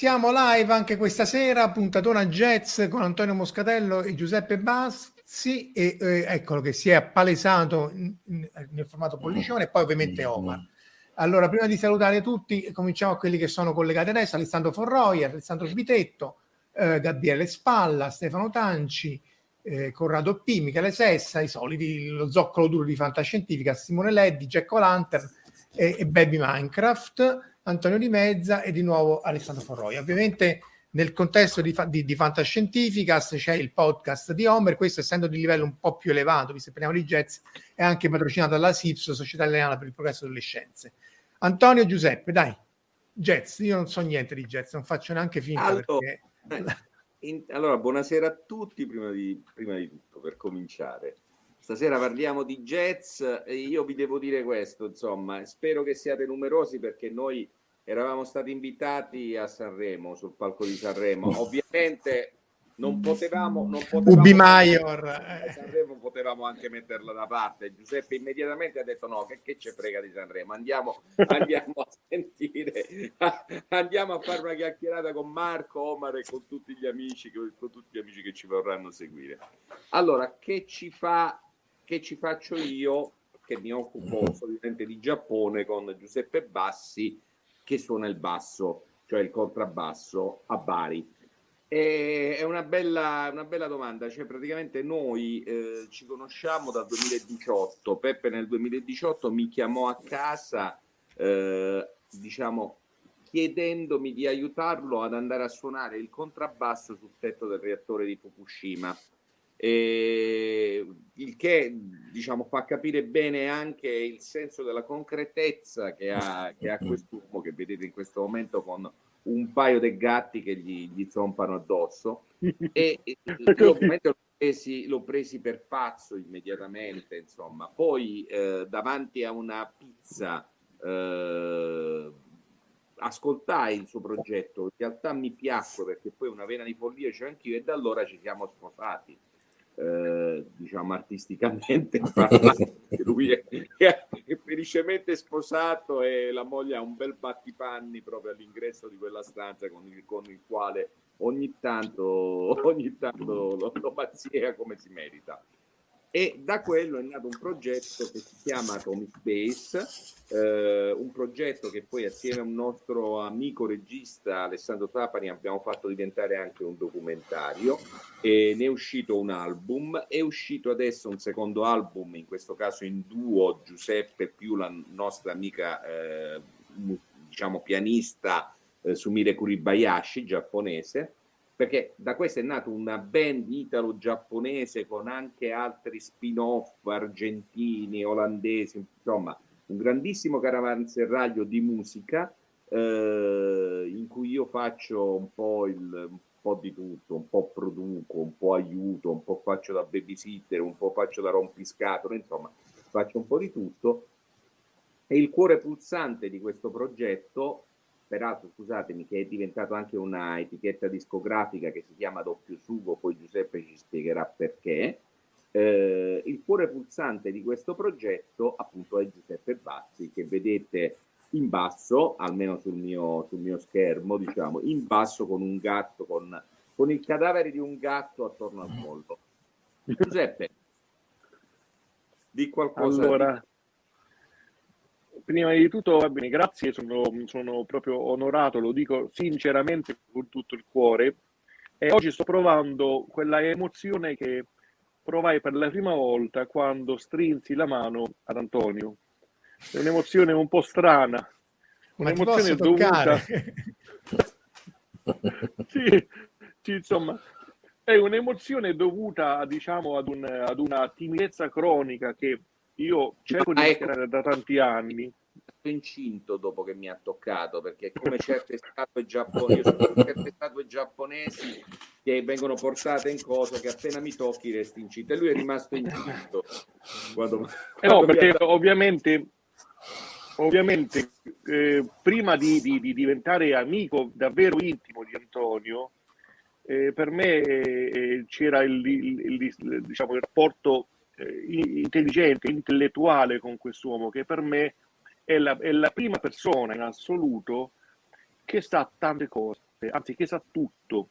Siamo live anche questa sera, puntatona jazz con Antonio Moscatello e Giuseppe Bassi e eccolo che si è appalesato nel formato pollicione e poi ovviamente Omar. Allora, prima di salutare tutti, cominciamo a quelli che sono collegati adesso: Alessandro Forroia, Alessandro Bitetto, Gabriele Spalla, Stefano Tanci, Corrado P, Michele Sessa, i soliti, lo zoccolo duro di Fantascientifica, Simone Leddi, Jack O'Lantern e Baby Minecraft, Antonio Di Mezza e di nuovo Alessandro Forroia. Ovviamente nel contesto di Fantascientificast c'è il podcast di Homer, questo essendo di livello un po' più elevato, visto che parliamo di jazz, è anche patrocinato dalla SIPS, Società Italiana per il Progresso delle Scienze. Antonio, Giuseppe, dai, jazz, io non so niente di jazz, non faccio neanche finta. Allora, buonasera a tutti, prima di tutto, per cominciare. Stasera parliamo di jazz e io vi devo dire questo, insomma, spero che siate numerosi perché noi eravamo stati invitati a Sanremo, sul palco di Sanremo. Ovviamente non potevamo Ubi Maior. A Sanremo potevamo anche metterla da parte. Giuseppe immediatamente ha detto no, che ce frega di Sanremo, andiamo a sentire, andiamo a fare una chiacchierata con Marco, Omar e con tutti gli amici che ci vorranno seguire. Allora, che ci faccio io, che mi occupo solitamente di Giappone, con Giuseppe Bassi, che suona il basso, cioè il contrabbasso a Bari. È una bella domanda, cioè praticamente noi ci conosciamo dal 2018, Peppe nel 2018 mi chiamò a casa, diciamo, chiedendomi di aiutarlo ad andare a suonare il contrabbasso sul tetto del reattore di Fukushima. Il che, diciamo, fa capire bene anche il senso della concretezza che ha quest'uomo che vedete in questo momento con un paio di gatti che gli zompano addosso e ovviamente l'ho presi per pazzo immediatamente, insomma. Poi davanti a una pizza ascoltai il suo progetto, in realtà mi piacque perché poi una vena di follia c'è anch'io e da allora ci siamo sposati. Diciamo artisticamente parlando, lui è felicemente sposato e la moglie ha un bel battipanni proprio all'ingresso di quella stanza con il quale ogni tanto lo pazzia come si merita. E da quello è nato un progetto che si chiama Atomic Bus, un progetto che poi assieme a un nostro amico regista Alessandro Trapani abbiamo fatto diventare anche un documentario e ne è uscito un album, è uscito adesso un secondo album, in questo caso in duo, Giuseppe più la nostra amica diciamo pianista Sumire Kuribayashi, giapponese, perché da questa è nata una band italo-giapponese con anche altri spin-off argentini, olandesi, insomma, un grandissimo caravanserraglio di musica in cui io faccio un po' di tutto, un po' produco, un po' aiuto, un po' faccio da babysitter, un po' faccio da rompiscatole, insomma, faccio un po' di tutto. E il cuore pulsante di questo progetto, peraltro scusatemi, che è diventato anche una etichetta discografica che si chiama Doppio Sugo, poi Giuseppe ci spiegherà perché, il cuore pulsante di questo progetto appunto è Giuseppe Bassi, che vedete in basso, almeno sul mio schermo, diciamo, in basso con un gatto, con il cadavere di un gatto attorno al collo. Giuseppe, di qualcosa... Allora... Prima di tutto, va bene, grazie, sono proprio onorato, lo dico sinceramente con tutto il cuore. E oggi sto provando quella emozione che provai per la prima volta quando strinsi la mano ad Antonio. È un'emozione un po' strana, un'emozione dovuta. Sì, sì, insomma, è un'emozione dovuta, diciamo, ad una timidezza cronica che io cerco di mascherare da tanti anni. Incinto dopo che mi ha toccato, perché come certe statue giapponesi, che vengono portate in cosa che appena mi tocchi resti incinto, e lui è rimasto incinto. No, perché ovviamente prima di diventare amico davvero intimo di Antonio, per me c'era diciamo, il rapporto intelligente, intellettuale con quest'uomo, che per me è la prima persona in assoluto che sa tante cose, anzi che sa tutto,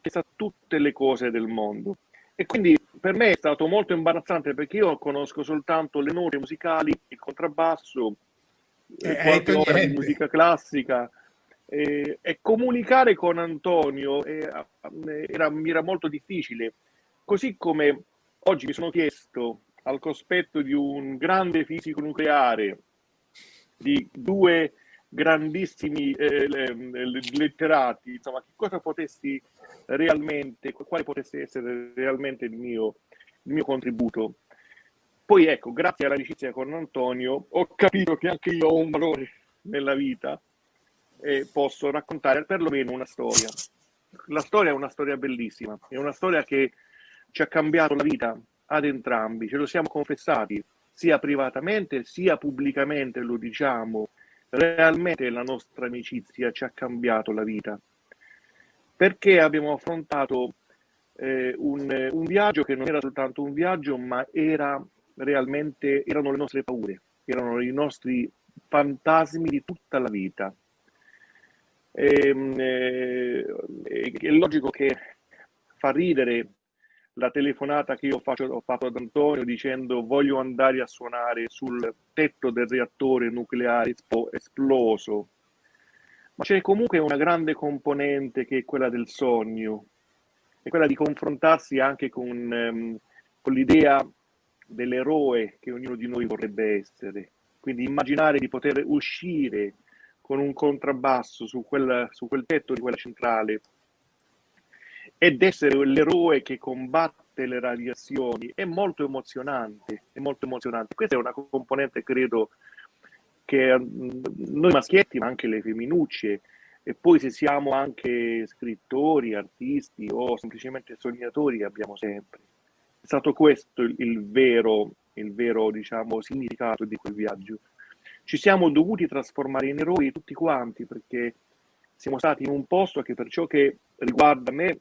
che sa tutte le cose del mondo. E quindi per me è stato molto imbarazzante, perché io conosco soltanto le note musicali, il contrabbasso, qualche ora di musica classica, e comunicare con Antonio era molto difficile. Così come oggi mi sono chiesto, al cospetto di un grande fisico nucleare, di due grandissimi letterati, insomma, che cosa potessi realmente, quale potesse essere realmente il mio contributo. Poi ecco, grazie all'amicizia con Antonio ho capito che anche io ho un valore nella vita e posso raccontare perlomeno una storia. La storia è una storia bellissima, è una storia che ci ha cambiato la vita ad entrambi, ce lo siamo confessati, sia privatamente sia pubblicamente lo diciamo. Realmente la nostra amicizia ci ha cambiato la vita, perché abbiamo affrontato un viaggio che non era soltanto un viaggio, ma erano le nostre paure, erano i nostri fantasmi di tutta la vita. È logico che fa ridere la telefonata che io ho fatto ad Antonio dicendo: voglio andare a suonare sul tetto del reattore nucleare esploso, ma c'è comunque una grande componente che è quella del sogno, è quella di confrontarsi anche con l'idea dell'eroe che ognuno di noi vorrebbe essere. Quindi immaginare di poter uscire con un contrabbasso su quel tetto di quella centrale ed essere l'eroe che combatte le radiazioni è molto emozionante, è molto emozionante. Questa è una componente, credo, che noi maschietti, ma anche le femminucce, e poi se siamo anche scrittori, artisti o semplicemente sognatori, abbiamo sempre. È stato questo il vero diciamo, significato di quel viaggio. Ci siamo dovuti trasformare in eroi tutti quanti, perché siamo stati in un posto che, per ciò che riguarda me,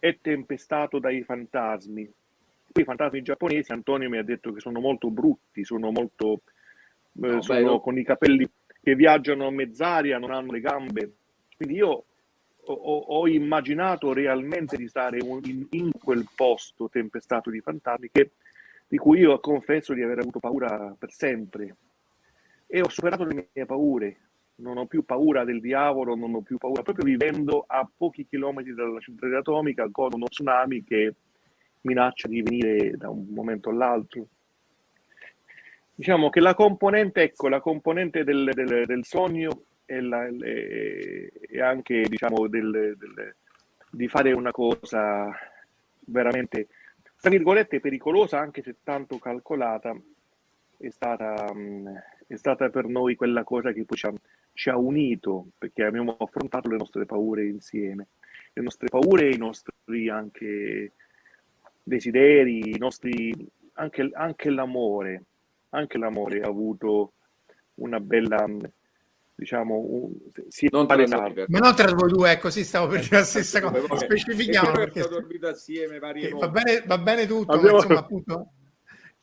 è tempestato dai fantasmi. I fantasmi giapponesi, Antonio mi ha detto che sono molto brutti, sono molto sono con i capelli che viaggiano a mezz'aria, non hanno le gambe. Quindi io ho immaginato realmente di stare in quel posto tempestato di fantasmi, di cui io confesso di aver avuto paura per sempre, e ho superato le mie paure. Non ho più paura del diavolo, non ho più paura, proprio vivendo a pochi chilometri dalla centrale atomica, con uno tsunami che minaccia di venire da un momento all'altro. Diciamo che la componente del sogno e anche, diciamo, di fare una cosa veramente, tra virgolette, pericolosa, anche se tanto calcolata, è stata per noi quella cosa che poi ci ha unito, perché abbiamo affrontato le nostre paure insieme, le nostre paure, i nostri anche desideri, i nostri anche l'amore. Anche l'amore ha avuto una bella, diciamo, ma non tra voi due, così stavo per dire la stessa cosa. Specifichiamo, perché dormito assieme varie volte. Va bene tutto, abbiamo... ma, insomma, appunto,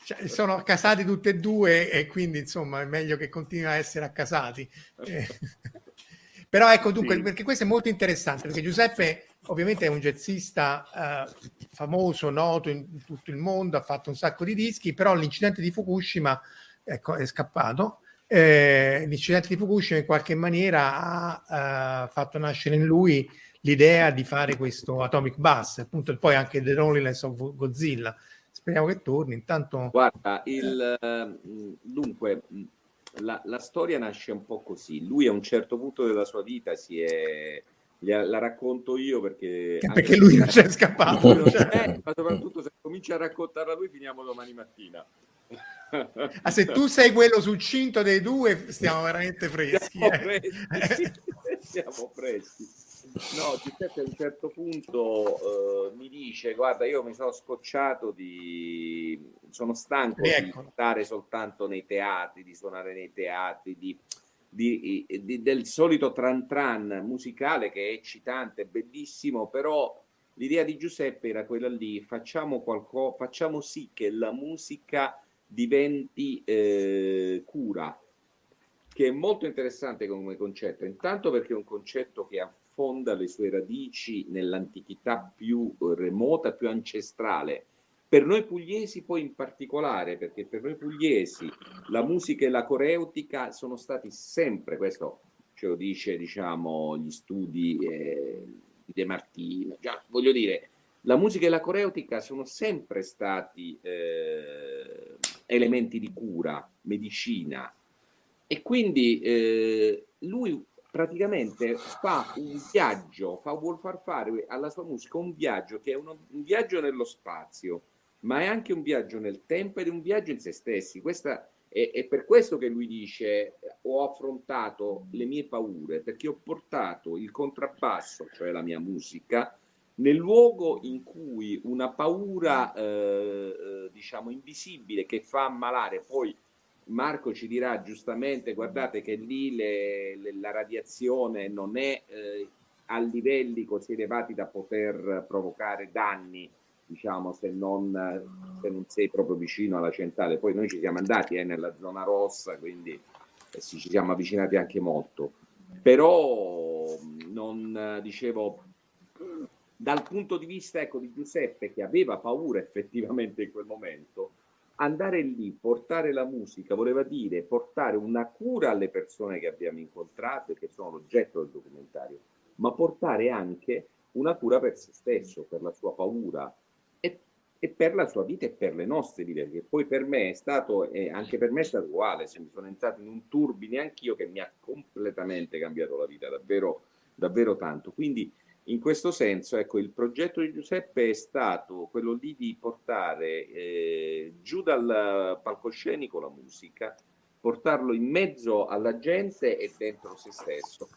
cioè, sono accasati tutti e due, e quindi, insomma, è meglio che continui a essere accasati. Però ecco, dunque, sì, perché questo è molto interessante, perché Giuseppe ovviamente è un jazzista famoso, noto in tutto il mondo, ha fatto un sacco di dischi, però l'incidente di Fukushima, ecco, è scappato, l'incidente di Fukushima in qualche maniera ha fatto nascere in lui l'idea di fare questo Atomic Bus, appunto, e poi anche The Loneliness of Godzilla. Speriamo che torni. Intanto, guarda, dunque, la storia nasce un po' così. Lui a un certo punto della sua vita si è... La racconto io perché lui non c'è scappato, ma soprattutto se comincia a raccontarla lui finiamo domani mattina. Ah, se tu sei quello sul cinto dei due stiamo veramente freschi. Siamo freschi. No, Giuseppe a un certo punto mi dice: guarda, io mi sono scocciato sono stanco di stare soltanto nei teatri, di suonare nei teatri, del solito tran tran musicale che è eccitante, bellissimo, però l'idea di Giuseppe era quella lì: facciamo sì che la musica diventi cura, che è molto interessante come concetto, intanto perché è un concetto che affonda le sue radici nell'antichità più remota, più ancestrale. Per noi pugliesi poi in particolare, perché per noi pugliesi la musica e la coreutica sono stati sempre, questo ce lo dice diciamo gli studi di De Martino, già, voglio dire, la musica e la coreutica sono sempre stati elementi di cura, medicina, e quindi lui praticamente fa un viaggio, vuol far fare alla sua musica un viaggio che è un viaggio nello spazio, ma è anche un viaggio nel tempo ed un viaggio in se stessi. Questa è per questo che lui dice: ho affrontato le mie paure, perché ho portato il contrabbasso, cioè la mia musica, nel luogo in cui una paura diciamo invisibile che fa ammalare. Poi Marco ci dirà giustamente: guardate che lì la radiazione non è a livelli così elevati da poter provocare danni, diciamo, se non sei proprio vicino alla centrale. Poi noi ci siamo andati nella zona rossa, quindi ci siamo avvicinati anche molto, però non dicevo, dal punto di vista di Giuseppe, che aveva paura effettivamente in quel momento, andare lì, portare la musica, voleva dire portare una cura alle persone che abbiamo incontrato e che sono l'oggetto del documentario, ma portare anche una cura per se stesso, per la sua paura e per la sua vita e per le nostre vite, che poi per me è stato, anche per me è stato uguale. Se mi sono entrato in un turbine anch'io che mi ha completamente cambiato la vita, davvero, davvero tanto. Quindi in questo senso, il progetto di Giuseppe è stato quello lì di portare giù dal palcoscenico la musica, portarlo in mezzo alla gente e dentro se stesso.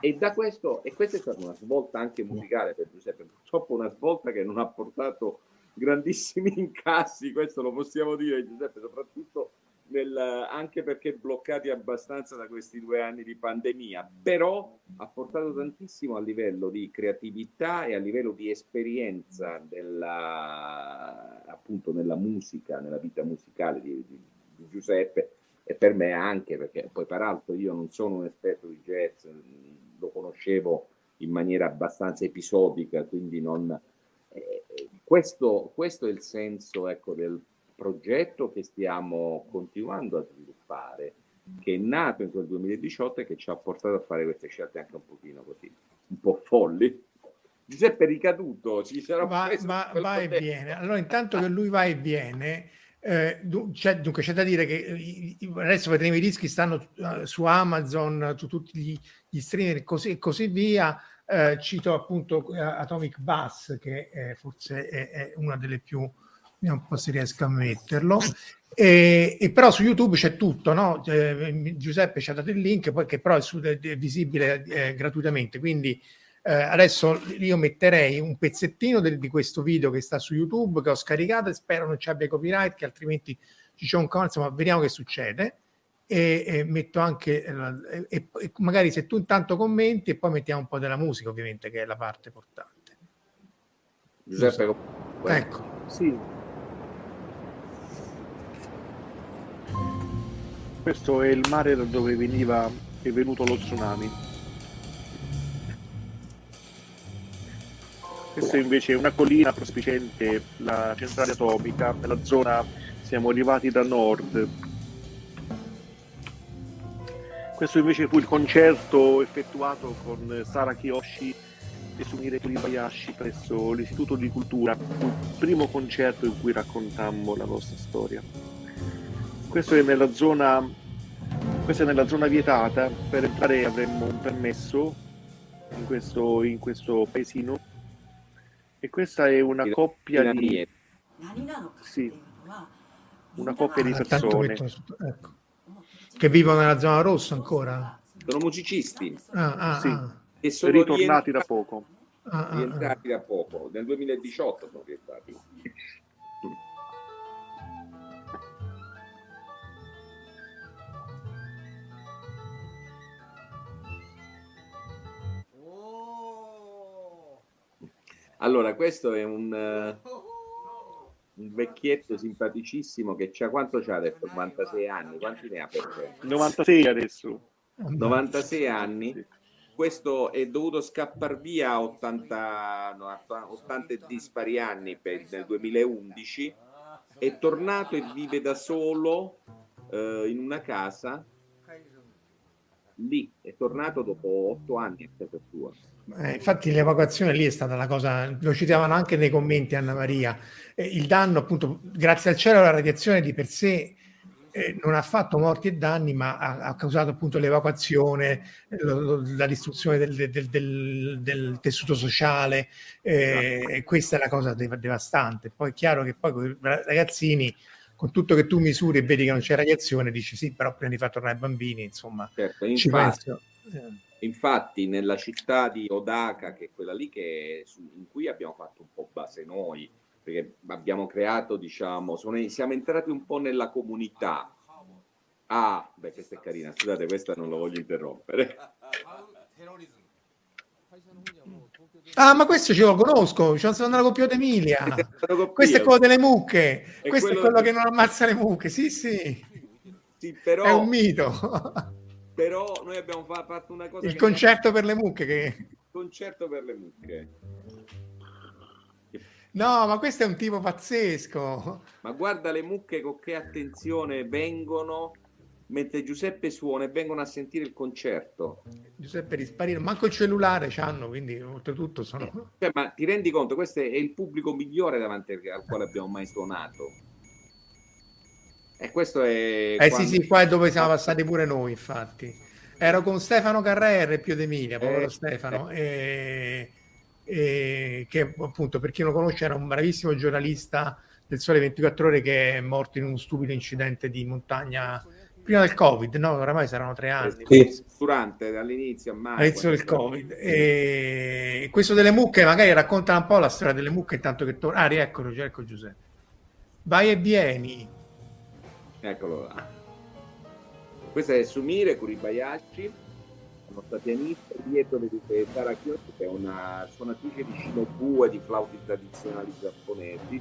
E questa è stata una svolta anche musicale per Giuseppe, purtroppo una svolta che non ha portato grandissimi incassi, questo lo possiamo dire, Giuseppe, soprattutto anche perché bloccati abbastanza da questi 2 anni di pandemia, però ha portato tantissimo a livello di creatività e a livello di esperienza appunto nella musica, nella vita musicale di Giuseppe, e per me anche, perché poi peraltro io non sono un esperto di jazz, lo conoscevo in maniera abbastanza episodica, quindi non... questo è il senso del progetto che stiamo continuando a sviluppare, che è nato in quel 2018 e che ci ha portato a fare queste scelte anche un pochino così, un po' folli. Giuseppe è ricaduto, ci sarà va e viene. Allora, intanto che lui va e viene, dunque c'è da dire che adesso vedremo, i dischi stanno su Amazon, tutti gli streamer e così via. Cito appunto Atomic Bus, che forse è una delle più... vediamo un po' se riesco a metterlo, e però su YouTube c'è tutto, no? Giuseppe ci ha dato il link, poi che però è visibile gratuitamente, quindi adesso io metterei un pezzettino di questo video che sta su YouTube, che ho scaricato, e spero non ci abbia copyright, che altrimenti ci c'è un cazzo, ma vediamo che succede, e metto anche magari se tu intanto commenti, e poi mettiamo un po' della musica, ovviamente, che è la parte portante. Giuseppe, ecco. Sì. Questo è il mare da dove è venuto lo tsunami. Questa invece è una collina prospiciente la centrale atomica, nella zona siamo arrivati da nord. Questo invece fu il concerto effettuato con Sara Kiyoshi e Sumire Kuribayashi presso l'Istituto di Cultura, fu il primo concerto in cui raccontammo la nostra storia. Questo è nella zona Questa è nella zona vietata, per entrare avremmo un permesso in questo paesino. E questa è una coppia di... Sì, una coppia di persone. Ecco. Che vivono nella zona rossa ancora? Sono musicisti. E sono ritornati da poco. Nel 2018 sono rientrati. Allora, questo è un vecchietto simpaticissimo che c'ha, quanto c'ha adesso? 96 anni, quanti ne ha per te? 96 adesso. 96 anni. Questo è dovuto scappar via a 80 e dispari anni nel 2011, è tornato e vive da solo in una casa lì, è tornato dopo 8 anni a casa sua. Infatti l'evacuazione lì è stata la cosa, lo citavano anche nei commenti Anna Maria, il danno appunto, grazie al cielo la radiazione di per sé non ha fatto morti e danni, ma ha causato appunto l'evacuazione, la distruzione del tessuto sociale, e questa è la cosa devastante. Poi è chiaro che poi con i ragazzini, con tutto che tu misuri e vedi che non c'è radiazione, dici sì, però prima di far tornare i bambini, insomma, certo, ci penso. Infatti nella città di Odaka, che è quella lì in cui abbiamo fatto un po' base noi, perché abbiamo creato, diciamo, siamo entrati un po' nella comunità. Ah, beh, questa è carina, scusate, questa non la voglio interrompere. Ah, ma questo ce lo conosco, ci sono andato con d'Emilia. Questo è quello delle mucche, questo è quello che non ammazza le mucche, sì, sì. Sì, però... è un mito. Però noi abbiamo fatto una cosa... Il concerto per le mucche. Il concerto per le mucche. No, ma questo è un tipo pazzesco. Ma guarda le mucche con che attenzione vengono, mentre Giuseppe suona, e vengono a sentire il concerto. Giuseppe risparire, manco il cellulare c'hanno, quindi oltretutto sono... ma ti rendi conto, questo è il pubblico migliore davanti al quale abbiamo mai suonato. E questo è... quando... sì, sì, qua è dove siamo passati pure noi, infatti. Ero con Stefano Carrera e Pio d'Emilia, povero Stefano, che appunto, per chi non lo conosce, era un bravissimo giornalista del Sole 24 Ore che è morto in uno stupido incidente di montagna prima del Covid, no? Oramai saranno 3 anni. Sì. Durante, dall'inizio a maggio. All'inizio del Covid. E questo delle mucche, magari racconta un po' la storia delle mucche intanto che torna. Ah, rieccolo, ecco Giuseppe. Vai e vieni. Eccolo là. Questa è Sumire Kuribayashi, la nostra pianista, dietro vedete Sara Chiotto, che è una suonatrice di shinobu e di flauti tradizionali giapponesi.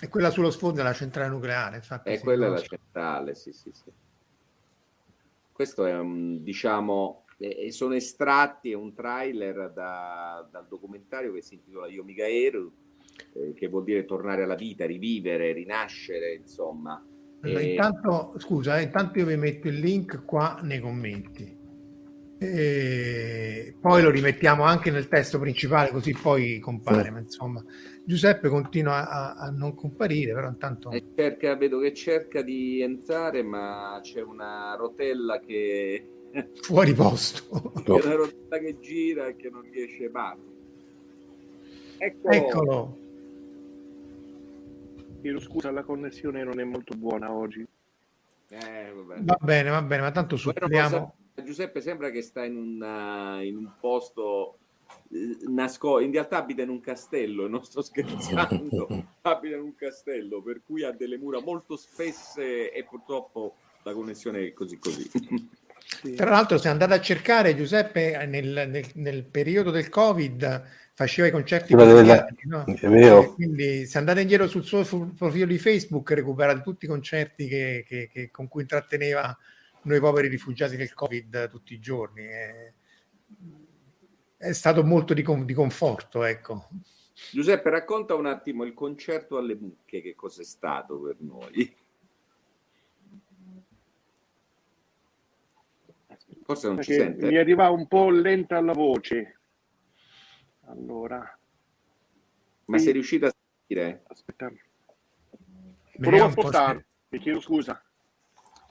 E quella sullo sfondo è la centrale nucleare, infatti. E quella è la centrale, sì, sì, sì. Questo è, diciamo, sono estratti, è un trailer dal documentario che si intitola Io Mica Ero, che vuol dire tornare alla vita, rivivere, rinascere, insomma. Allora, intanto, scusa, intanto io vi metto il link qua nei commenti. E poi lo rimettiamo anche nel testo principale, così poi compare. Sì. Ma insomma, Giuseppe continua a non comparire, però intanto... vedo che cerca di entrare, ma c'è una rotella che... fuori posto. C'è una rotella che gira e che non riesce mai. Eccolo. Chiedo scusa, la connessione non è molto buona oggi. Va bene, ma tanto superiamo. Giuseppe sembra che sta in un posto nascosto, in realtà abita in un castello, non sto scherzando, abita in un castello, per cui ha delle mura molto spesse e purtroppo la connessione è così così. Sì. Tra l'altro, se andate a cercare Giuseppe nel periodo del Covid, faceva i concerti quotidiani, no? È vero. Quindi se andate indietro sul suo profilo di Facebook recuperate tutti i concerti che con cui intratteneva noi poveri rifugiati del Covid tutti i giorni. È stato molto di conforto, ecco. Giuseppe, racconta un attimo il concerto alle mucche, che cos'è stato per noi? Forse non ci sente. Mi arriva un po' lenta la voce. Allora, ma sei riuscita a sentire? Aspetta. Provo a portarlo, mi chiedo scusa.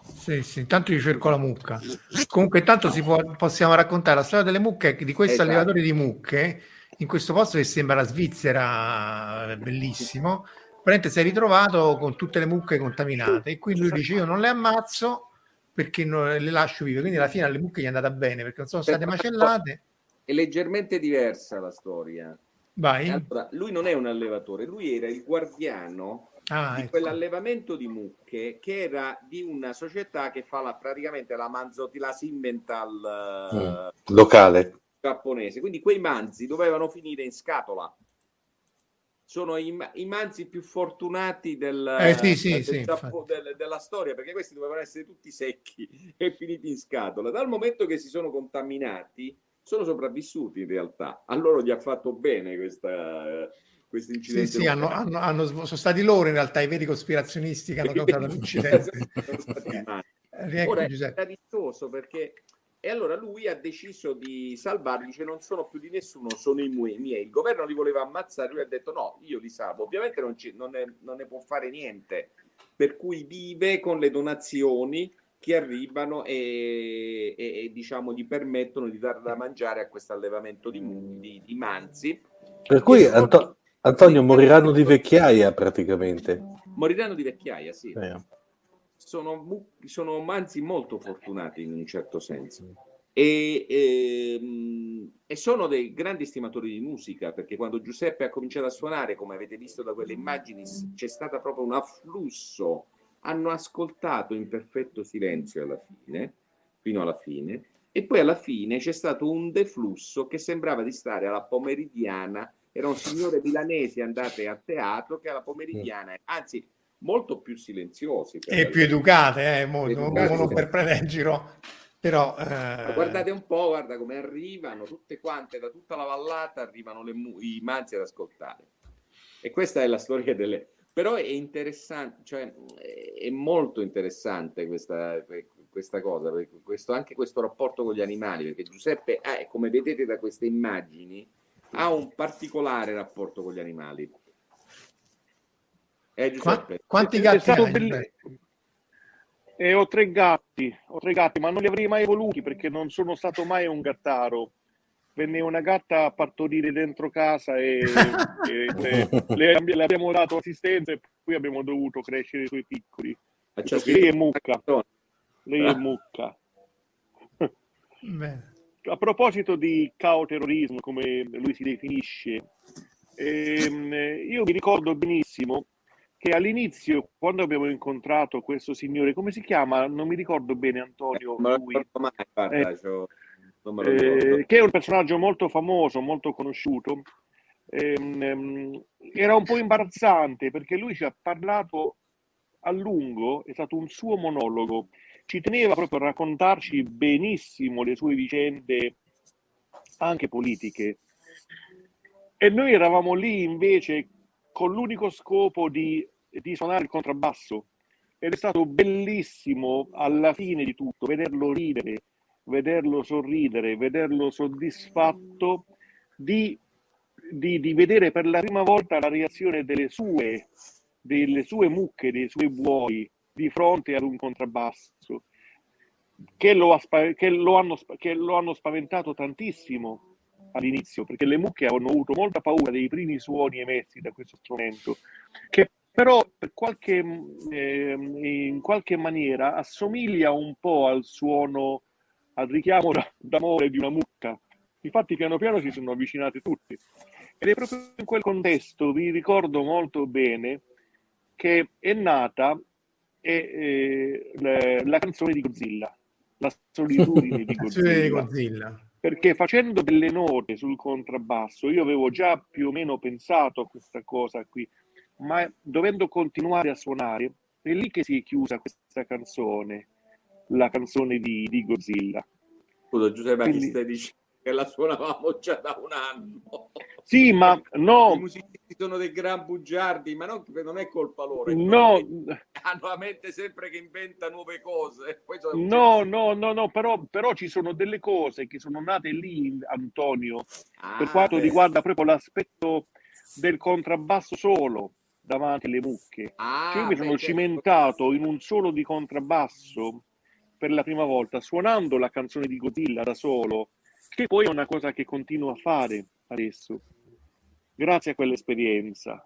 Sì, intanto io cerco la mucca. Comunque intanto possiamo raccontare la storia delle mucche, di questo allevatore di mucche in questo posto che sembra la Svizzera, bellissimo. Praticamente si è ritrovato con tutte le mucche contaminate e quindi lui dice: io non le ammazzo perché non le lascio vive. Quindi alla fine alle mucche gli è andata bene perché non sono state macellate. È leggermente diversa la storia. Vai. Allora, lui non è un allevatore, lui era il guardiano di quell'allevamento di mucche che era di una società che fa praticamente la manzotela simmental locale giapponese, quindi quei manzi dovevano finire in scatola. Sono i manzi più fortunati della storia, perché questi dovevano essere tutti secchi e finiti in scatola. Dal momento che si sono contaminati, sono sopravvissuti in realtà. A loro gli ha fatto bene questo incidente. Sì, sono stati loro in realtà i veri cospirazionisti che hanno causato l'incidente. Ora è rischioso perché... E allora lui ha deciso di salvarli, dice non sono più di nessuno, sono i miei. Il governo li voleva ammazzare, lui ha detto no, io li salvo. Ovviamente non ne può fare niente, per cui vive con le donazioni che arrivano e diciamo gli permettono di dare da mangiare a questo allevamento di manzi. Per cui Antonio moriranno di vecchiaia praticamente. Moriranno di vecchiaia, sì. Sono manzi molto fortunati in un certo senso e sono dei grandi stimatori di musica, perché quando Giuseppe ha cominciato a suonare, come avete visto da quelle immagini, c'è stato proprio un afflusso, hanno ascoltato in perfetto silenzio fino alla fine e poi alla fine c'è stato un deflusso che sembrava di stare alla pomeridiana. Era un signore milanese andate a teatro che alla pomeridiana, anzi molto più silenziosi e più educate, non per prendere in giro, però guardate un po', guarda come arrivano tutte quante, da tutta la vallata arrivano i manzi ad ascoltare. E questa è la storia delle... Però è interessante, cioè è molto interessante questa cosa, anche questo rapporto con gli animali, perché Giuseppe, come vedete da queste immagini, ha un particolare rapporto con gli animali. Quanti gatti hai? Ho tre gatti, ma non li avrei mai voluti perché non sono stato mai un gattaro. Venne una gatta a partorire dentro casa e le abbiamo dato assistenza e poi abbiamo dovuto crescere i suoi piccoli. Lei è mucca. Beh. A proposito di caoterrorismo, come lui si definisce, io mi ricordo benissimo che all'inizio, quando abbiamo incontrato questo signore, come si chiama? Non mi ricordo bene, Antonio. Che è un personaggio molto famoso, molto conosciuto. Era un po' imbarazzante perché lui ci ha parlato a lungo, è stato un suo monologo. Ci teneva proprio a raccontarci benissimo le sue vicende, anche politiche. E noi eravamo lì invece con l'unico scopo di suonare il contrabbasso, ed è stato bellissimo alla fine di tutto vederlo ridere, vederlo sorridere, vederlo soddisfatto di vedere per la prima volta la reazione delle sue mucche, dei suoi buoi di fronte ad un contrabbasso che lo hanno spaventato tantissimo all'inizio, perché le mucche avevano avuto molta paura dei primi suoni emessi da questo strumento, che però in qualche maniera assomiglia un po' al richiamo d'amore di una mucca. Infatti piano piano si sono avvicinate tutti ed è proprio in quel contesto, vi ricordo molto bene, che è nata la canzone di Godzilla, La solitudine di Godzilla. Perché facendo delle note sul contrabbasso, io avevo già più o meno pensato a questa cosa qui, ma dovendo continuare a suonare, è lì che si è chiusa questa canzone, la canzone di Godzilla. Scusa Giuseppe, quindi... stai dicendo che la suonavamo già da un anno? Sì, ma no... I musicisti sono dei gran bugiardi, ma non è colpa loro. No. Hanno la mente sempre che inventa nuove cose. Poi però ci sono delle cose che sono nate lì, Antonio, per quanto riguarda proprio l'aspetto del contrabbasso solo, davanti alle mucche. Cioè io mi sono cimentato in un solo di contrabbasso per la prima volta, suonando la canzone di Godzilla da solo, che poi è una cosa che continuo a fare adesso, grazie a quell'esperienza.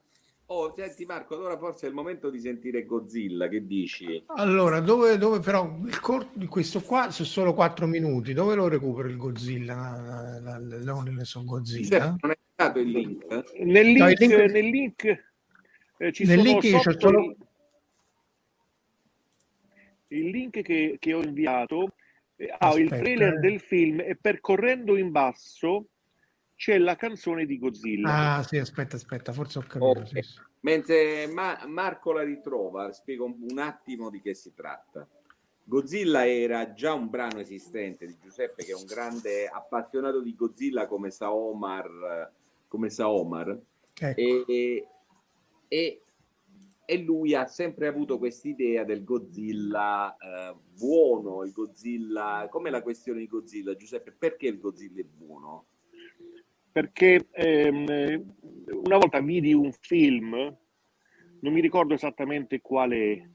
Oh, senti Marco, allora forse è il momento di sentire Godzilla, che dici? Allora, dove però il corto di questo qua sono solo 4 minuti, dove lo recupero il Godzilla? Sono Godzilla. Non è stato il link? Nel link io c'ho solo il link che ho inviato. Il trailer del film e percorrendo in basso c'è la canzone di Godzilla. Ah sì, aspetta, forse ho capito. Okay. Sì. Mentre Marco la ritrova, spiego un attimo di che si tratta. Godzilla era già un brano esistente di Giuseppe, che è un grande appassionato di Godzilla come sa Omar. Ecco. E lui ha sempre avuto quest'idea del Godzilla buono, il Godzilla... Com'è la questione di Godzilla, Giuseppe? Perché il Godzilla è buono? Perché una volta vidi un film, non mi ricordo esattamente quale,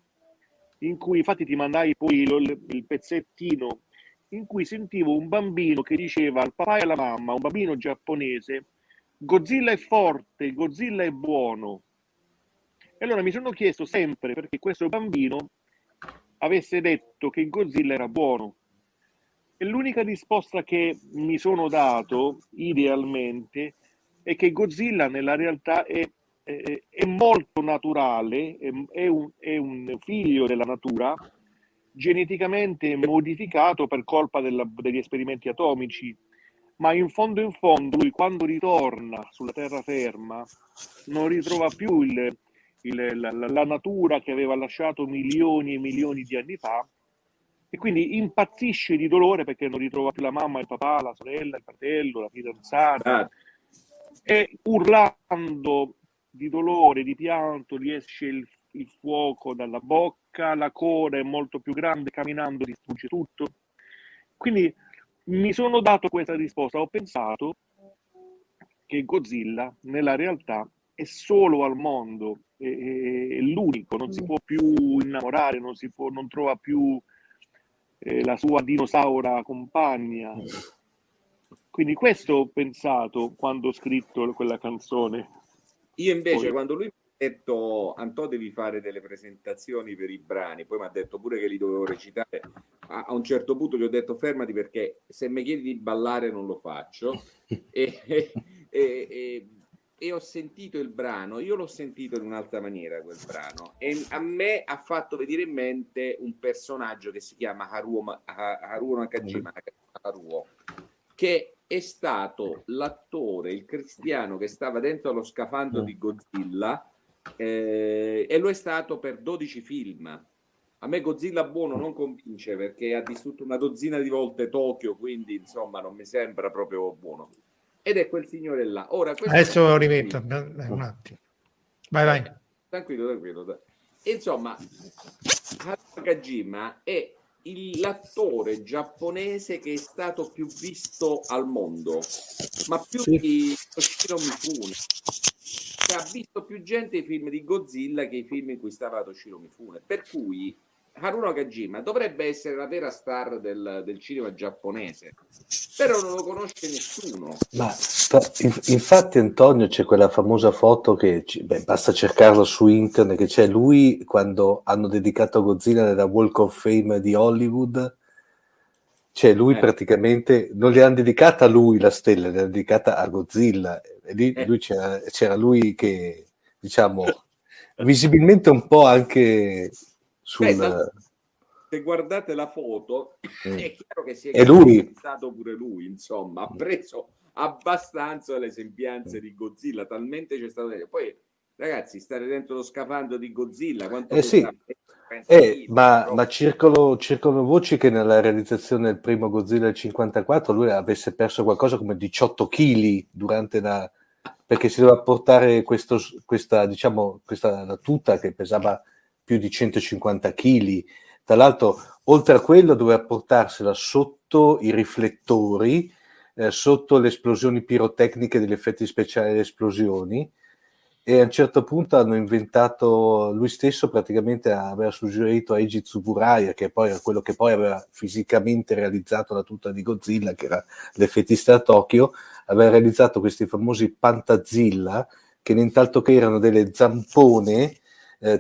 in cui infatti ti mandai poi il pezzettino, in cui sentivo un bambino che diceva al papà e alla mamma, un bambino giapponese, Godzilla è forte, Godzilla è buono. E allora mi sono chiesto sempre perché questo bambino avesse detto che Godzilla era buono. E l'unica risposta che mi sono dato, idealmente, è che Godzilla nella realtà è molto naturale, è un figlio della natura, geneticamente modificato per colpa degli esperimenti atomici. Ma in fondo lui quando ritorna sulla terraferma non ritrova più la natura che aveva lasciato milioni e milioni di anni fa, e quindi impazzisce di dolore perché non ritrova più la mamma, il papà, la sorella, il fratello, la fidanzata, e urlando di dolore, di pianto, gli esce il fuoco dalla bocca, la coda è molto più grande, camminando distrugge tutto. Quindi mi sono dato questa risposta, ho pensato che Godzilla nella realtà è solo al mondo, è l'unico, non si può più innamorare, non trova più la sua dinosaura compagna. Quindi questo ho pensato quando ho scritto quella canzone. Io invece quando lui mi ha detto Antò devi fare delle presentazioni per i brani, poi mi ha detto pure che li dovevo recitare, a un certo punto gli ho detto fermati perché se mi chiedi di ballare non lo faccio. E ho sentito il brano, io l'ho sentito in un'altra maniera quel brano, e a me ha fatto venire in mente un personaggio che si chiama Haruo Nakajima, che è stato l'attore, il cristiano che stava dentro allo scafandro di Godzilla, e lo è stato per 12 film. A me Godzilla buono non convince perché ha distrutto una dozzina di volte Tokyo, quindi insomma non mi sembra proprio buono. Ed è quel signore là. Ora, adesso lo rimetto un attimo. Vai. Tranquillo. Insomma, Nakajima è l'attore giapponese che è stato più visto al mondo, ma più di Toshiro Mifune, che ha visto più gente i film di Godzilla che i film in cui stava Toshiro Mifune. Per cui Haruo Nakajima dovrebbe essere la vera star del cinema giapponese, però non lo conosce nessuno. Ma infatti Antonio, c'è quella famosa foto che basta cercarlo su internet, che c'è lui quando hanno dedicato Godzilla nella Walk of Fame di Hollywood, c'è lui praticamente, non le hanno dedicata a lui la stella, le hanno dedicata a Godzilla, e lì lui c'era lui che diciamo visibilmente un po' anche... Se guardate la foto è chiaro che si è stato pure lui, insomma, ha preso abbastanza le sembianze di Godzilla, talmente c'è stato. Poi ragazzi, stare dentro lo scafandro di Godzilla quanto ma circolano voci che nella realizzazione del primo Godzilla del 54 lui avesse perso qualcosa come 18 kg durante perché si doveva portare questa tuta che pesava più di 150 kg, tra l'altro oltre a quello doveva portarsela sotto i riflettori, sotto le esplosioni pirotecniche degli effetti speciali delle esplosioni, e a un certo punto hanno inventato, lui stesso praticamente aveva suggerito a Eiji Tsuburaya, che poi era quello che poi aveva fisicamente realizzato la tuta di Godzilla, che era l'effettista a Tokyo, aveva realizzato questi famosi Pantazilla, che nient'altro che erano delle zampone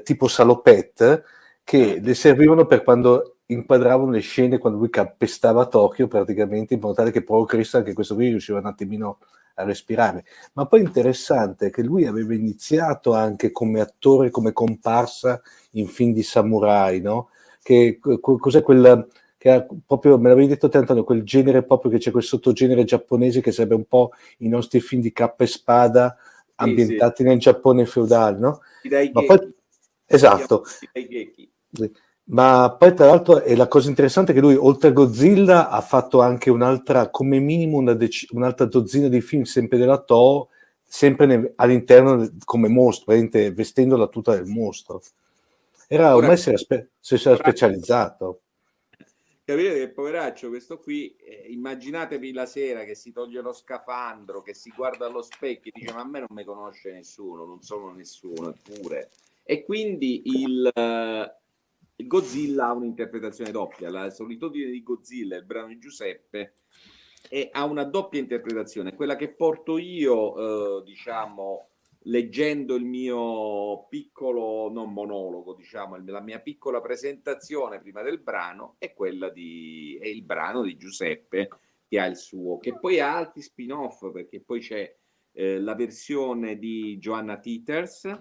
tipo salopette, che le servivano per quando inquadravano le scene, quando lui campestava a Tokyo praticamente, in modo tale che proprio Cristo anche questo qui riusciva un attimino a respirare. Ma poi interessante che lui aveva iniziato anche come attore, come comparsa in film di samurai, no? Che cos'è quella che proprio, me l'avevi detto te Antonio, quel genere proprio che c'è, quel sottogenere giapponese che sarebbe un po' i nostri film di cappa e spada ambientati nel Giappone feudale, no? Ma poi, esatto. Ma poi tra l'altro è la cosa interessante che lui oltre a Godzilla ha fatto anche un'altra, come minimo un'altra dozzina di film sempre della Toho, sempre all'interno come mostro, vestendo la tuta del mostro. Era ormai si era specializzato. Capite che poveraccio questo qui, immaginatevi la sera che si toglie lo scafandro, che si guarda allo specchio e dice: ma a me non mi conosce nessuno, non sono nessuno, eppure. E quindi il Godzilla ha un'interpretazione doppia, La solitudine di Godzilla, il brano di Giuseppe, e ha una doppia interpretazione, quella che porto io, diciamo, leggendo il mio piccolo, non monologo, diciamo, la mia piccola presentazione prima del brano, è quella di è il brano di Giuseppe, che ha il suo, che poi ha altri spin-off, perché poi c'è la versione di Joanna Teeters,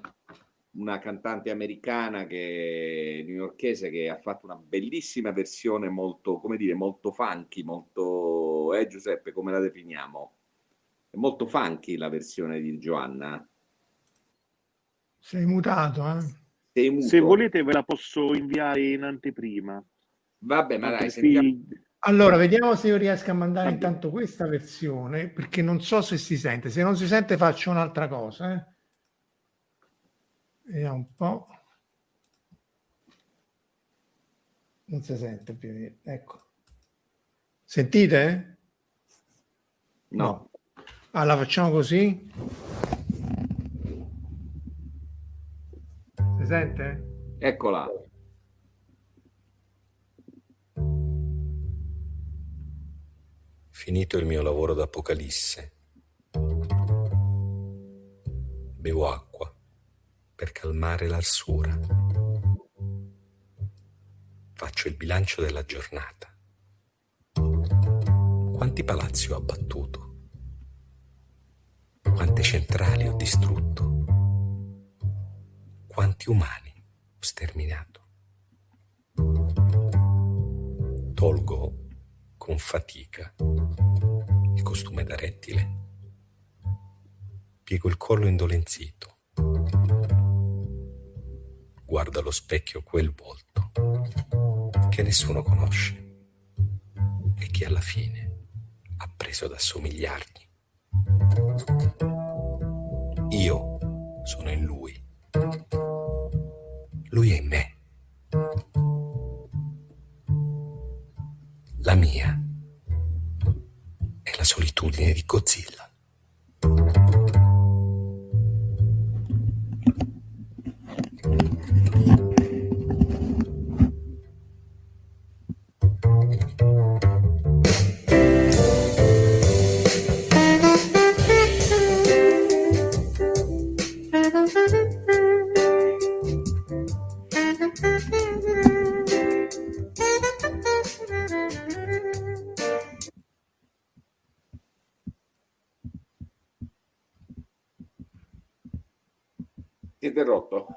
una cantante americana che newyorkese, che ha fatto una bellissima versione molto, come dire, molto funky, molto Giuseppe, come la definiamo? È molto funky la versione di Joanna. Sei mutato, eh? Sei muto. Se volete ve la posso inviare in anteprima. Vabbè, ma dai, sentiamo. Allora, vediamo se io riesco a mandare intanto questa versione, perché non so se si sente. Se non si sente faccio un'altra cosa, eh? Vediamo un po'. Non si sente più. Ecco. Sentite? No. Allora facciamo così. Si sente? Eccola. Finito il mio lavoro d'apocalisse, bevo acqua per calmare l'arsura. Faccio il bilancio della giornata. Quanti palazzi ho abbattuto? Quante centrali ho distrutto? Quanti umani ho sterminato? Tolgo con fatica il costume da rettile, piego il collo indolenzito, guardo allo specchio quel volto che nessuno conosce e che alla fine ha preso ad assomigliargli. Io sono in lui, lui è in me. La mia è la solitudine di Godzilla. Rotto.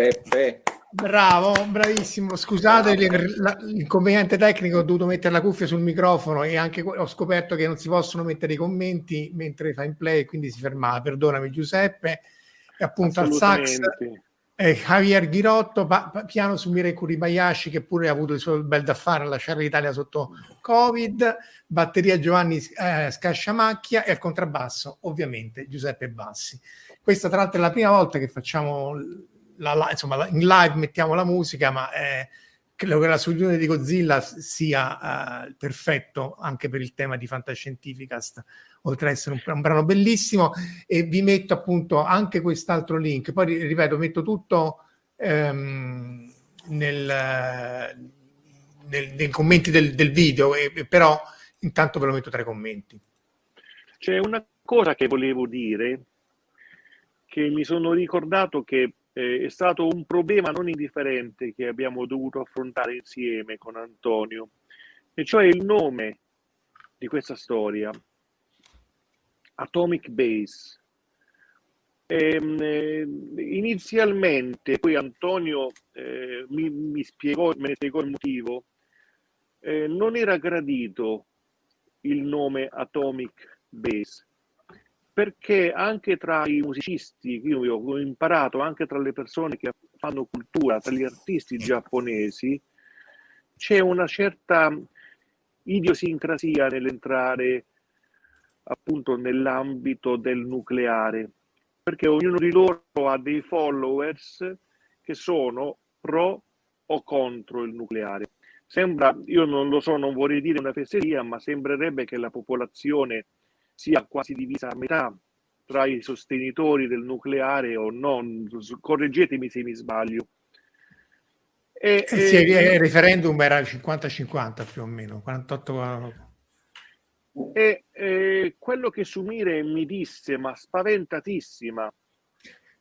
Peppe. Bravo, bravissimo. Scusate l'inconveniente tecnico, ho dovuto mettere la cuffia sul microfono e anche ho scoperto che non si possono mettere i commenti mentre fa in play, quindi si fermava. Perdonami Giuseppe. E appunto al sax Javier Ghirotto, piano Sumire Kuribayashi che pure ha avuto il suo bel da fare a lasciare l'Italia sotto Covid, batteria Giovanni Scasciamacchia e al contrabbasso ovviamente Giuseppe Bassi. Questa tra l'altro è la prima volta che facciamo insomma, in live mettiamo la musica, ma credo che la soluzione di Godzilla sia perfetto anche per il tema di Fantascientificast, oltre ad essere un brano bellissimo. E vi metto appunto anche quest'altro link, poi ripeto metto tutto nei commenti del video, però intanto ve lo metto tra i commenti. C'è una cosa che volevo dire, che mi sono ricordato che è stato un problema non indifferente che abbiamo dovuto affrontare insieme con Antonio, e cioè il nome di questa storia, Atomic Bus. Inizialmente poi Antonio me ne spiegò il motivo, non era gradito il nome Atomic Bus, perché anche tra i musicisti, io ho imparato anche tra le persone che fanno cultura, tra gli artisti giapponesi, c'è una certa idiosincrasia nell'entrare appunto nell'ambito del nucleare, perché ognuno di loro ha dei followers che sono pro o contro il nucleare. Sembra, io non lo so, non vorrei dire una fesseria, ma sembrerebbe che la popolazione sia quasi divisa a metà tra i sostenitori del nucleare o non, correggetemi se mi sbaglio. Sì, il referendum era 50-50 più o meno, 48. E quello che Sumire mi disse, ma spaventatissima,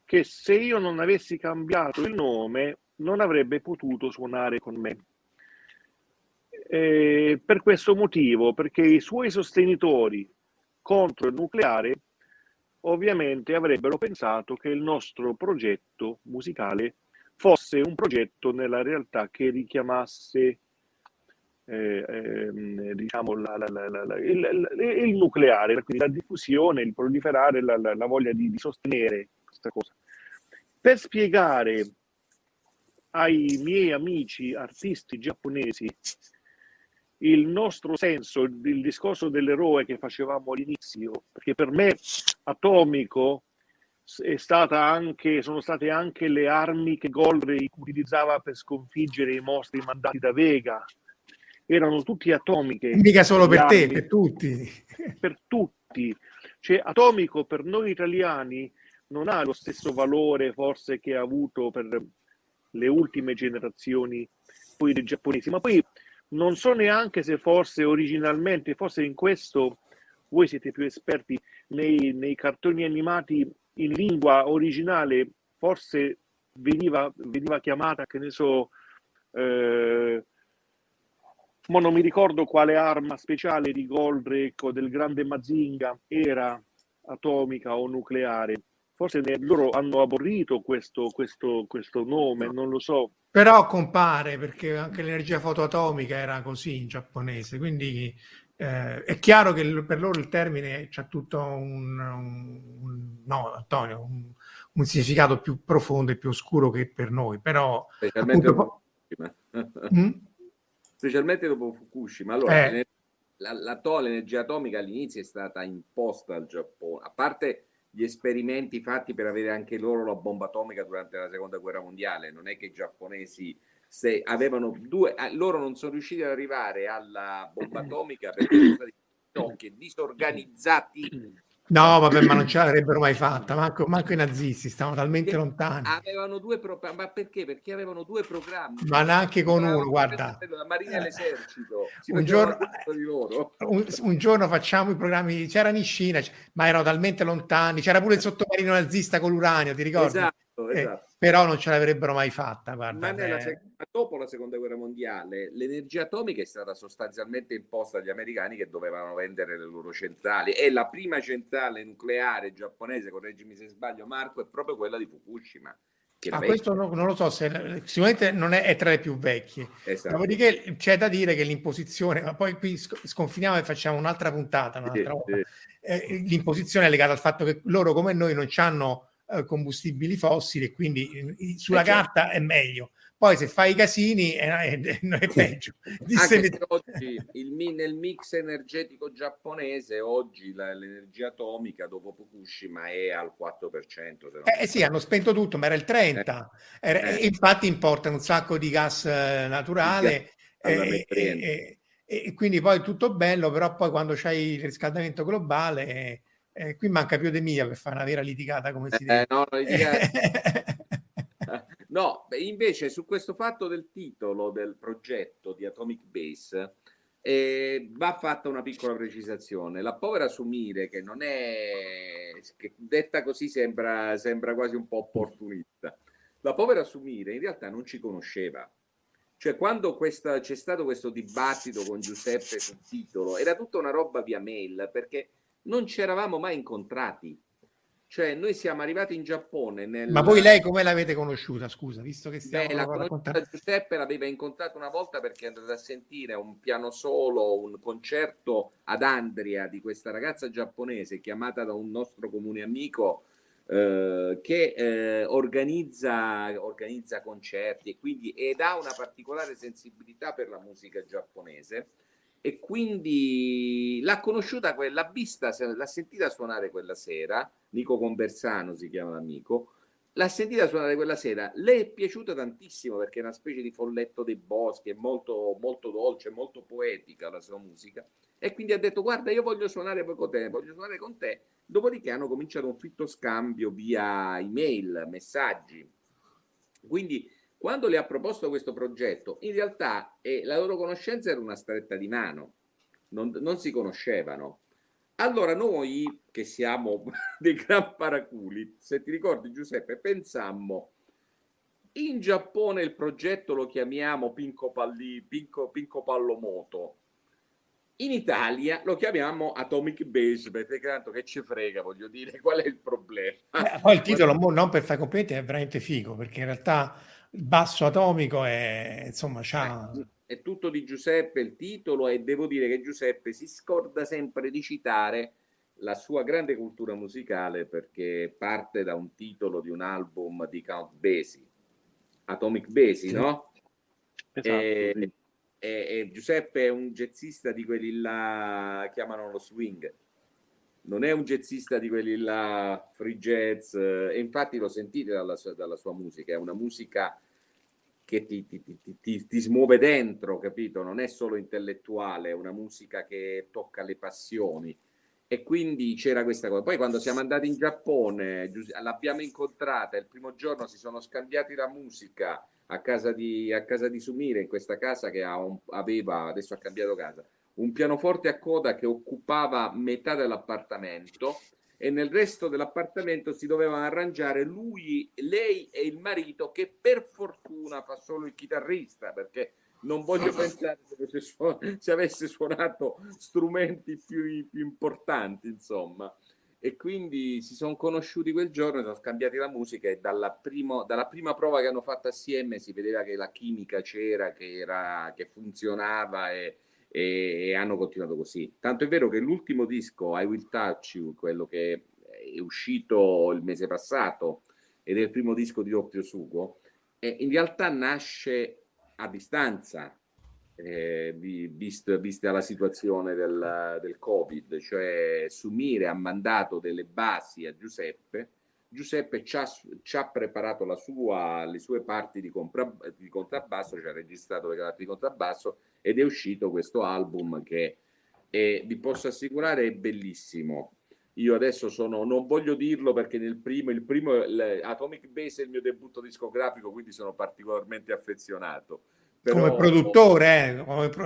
che se io non avessi cambiato il nome non avrebbe potuto suonare con me. Per questo motivo, perché i suoi sostenitori contro il nucleare ovviamente avrebbero pensato che il nostro progetto musicale fosse un progetto nella realtà che richiamasse diciamo il nucleare, quindi la diffusione, il proliferare, la voglia di sostenere questa cosa. Per spiegare ai miei amici artisti giapponesi il nostro senso, il discorso dell'eroe che facevamo all'inizio, perché per me atomico sono state anche le armi che Goldrake utilizzava per sconfiggere i mostri mandati da Vega, erano tutti atomiche. Mica solo per te, per tutti. Per tutti. Cioè atomico per noi italiani non ha lo stesso valore forse che ha avuto per le ultime generazioni poi dei giapponesi, ma poi non so neanche se forse originalmente, forse in questo voi siete più esperti, nei cartoni animati in lingua originale forse veniva chiamata, che ne so, ma non mi ricordo quale arma speciale di Goldrake o del grande Mazinga era atomica o nucleare. Forse loro hanno aborrito questo nome, non lo so. Però compare, perché anche l'energia fotoatomica era così in giapponese, quindi è chiaro che per loro il termine c'ha tutto un significato più profondo e più oscuro che per noi, però... Specialmente dopo Fukushima. Allora, l'energia atomica all'inizio è stata imposta al Giappone, a parte gli esperimenti fatti per avere anche loro la bomba atomica durante la seconda guerra mondiale. Non è che i giapponesi loro non sono riusciti ad arrivare alla bomba atomica perché sono stati disorganizzati. No, vabbè, ma non ce l'avrebbero mai fatta, manco i nazisti, stavano talmente lontani. Avevano due programmi, ma perché? Perché avevano due programmi. Ma neanche con uno, guarda. La Marina e l'Esercito. Un giorno facciamo i programmi, c'era Nishina, ma erano talmente lontani, c'era pure il sottomarino nazista con l'uranio, ti ricordi? Esatto. Però non ce l'avrebbero mai fatta, guarda. Ma dopo la seconda guerra mondiale l'energia atomica è stata sostanzialmente imposta agli americani, che dovevano vendere le loro centrali, e la prima centrale nucleare giapponese, correggimi se sbaglio Marco, è proprio quella di Fukushima, Questo non lo so, se sicuramente non è tra le più vecchie. Esatto. Dopodiché c'è da dire che l'imposizione, ma poi qui sconfiniamo e facciamo un'altra puntata, un'altra volta. L'imposizione è legata al fatto che loro come noi non hanno combustibili fossili e quindi sulla carta è meglio. Poi se fai i casini è peggio. Anche oggi nel mix energetico giapponese oggi l'energia atomica dopo Fukushima è al 4%. Sì, hanno spento tutto, ma era il 30%. Infatti importano un sacco di gas naturale e quindi poi tutto bello, però poi quando c'hai il riscaldamento globale qui manca più di miglia per fare una vera litigata come si dice. No, invece su questo fatto del titolo del progetto di Atomic Base va fatta una piccola precisazione. La povera Sumire, che non è, che detta così sembra quasi un po' opportunista, la povera Sumire in realtà non ci conosceva. Cioè quando c'è stato questo dibattito con Giuseppe sul titolo, era tutta una roba via mail, perché non ci eravamo mai incontrati. Cioè noi siamo arrivati in Giappone Ma poi lei come l'avete conosciuta, scusa, visto che stiamo raccontando? Giuseppe l'aveva incontrata una volta perché è andata a sentire un piano solo, un concerto ad Andria di questa ragazza giapponese chiamata da un nostro comune amico che organizza concerti e quindi ha una particolare sensibilità per la musica giapponese, e quindi l'ha conosciuta, l'ha vista, l'ha sentita suonare quella sera. Nico Conversano si chiama l'amico, l'ha sentita suonare quella sera, le è piaciuta tantissimo perché è una specie di folletto dei boschi, è molto, molto dolce, molto poetica la sua musica, e quindi ha detto: guarda, io voglio suonare con te, dopodiché hanno cominciato un fitto scambio via email, messaggi. Quindi quando le ha proposto questo progetto, in realtà la loro conoscenza era una stretta di mano, non si conoscevano. Allora noi, che siamo dei gran paraculi, se ti ricordi Giuseppe, pensammo: in Giappone il progetto lo chiamiamo Pinco Pallomoto, in Italia lo chiamiamo Atomic Base, perché tanto che ci frega, voglio dire, qual è il problema? Poi il titolo, non per fare complimenti, è veramente figo, perché in realtà il basso atomico è, insomma, è tutto di Giuseppe il titolo, e devo dire che Giuseppe si scorda sempre di citare la sua grande cultura musicale, perché parte da un titolo di un album di Count Basie, Atomic Basie, no? Esatto, sì. E Giuseppe è un jazzista di quelli là, chiamano lo swing, non è un jazzista di quelli là free jazz, e infatti lo sentite dalla sua musica, è una musica che ti smuove dentro, capito? Non è solo intellettuale, è una musica che tocca le passioni, e quindi c'era questa cosa. Poi quando siamo andati in Giappone l'abbiamo incontrata, il primo giorno si sono scambiati la musica a casa di Sumire, in questa casa che aveva, adesso ha cambiato casa, un pianoforte a coda che occupava metà dell'appartamento, e nel resto dell'appartamento si dovevano arrangiare lui, lei e il marito, che per fortuna fa solo il chitarrista, perché non voglio pensare se avesse suonato strumenti più importanti, insomma. E quindi si sono conosciuti quel giorno, sono scambiati la musica, e dalla prima prova che hanno fatto assieme si vedeva che la chimica c'era, che funzionava, e hanno continuato così. Tanto è vero che l'ultimo disco, I Will Touch You, quello che è uscito il mese passato ed è il primo disco di Doppio Sugo, in realtà nasce a distanza, vista la situazione del Covid. Cioè Sumire ha mandato delle basi a Giuseppe ci ha preparato le sue parti di contrabbasso, ci ha registrato le parti di contrabbasso, ed è uscito questo album che vi posso assicurare è bellissimo. Io adesso non voglio dirlo perché il primo Atomic Base è il mio debutto discografico, quindi sono particolarmente affezionato. Però, come produttore,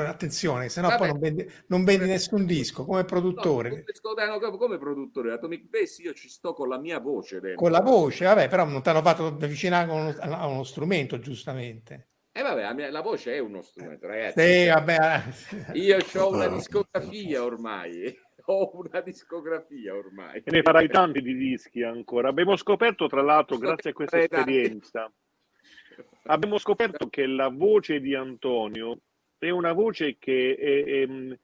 attenzione, sennò vabbè, poi non vendi nessun disco come produttore. No, come produttore Atomic Base io ci sto con la mia voce dentro. Con la voce, vabbè, però non ti hanno fatto avvicinare a uno strumento, giustamente. Vabbè, la voce è uno strumento, ragazzi. Sì, vabbè. Io ho una discografia ormai. ho una discografia ormai. Ne farai tanti di dischi ancora. Abbiamo scoperto, tra l'altro, grazie a questa esperienza, abbiamo scoperto che la voce di Antonio è una voce che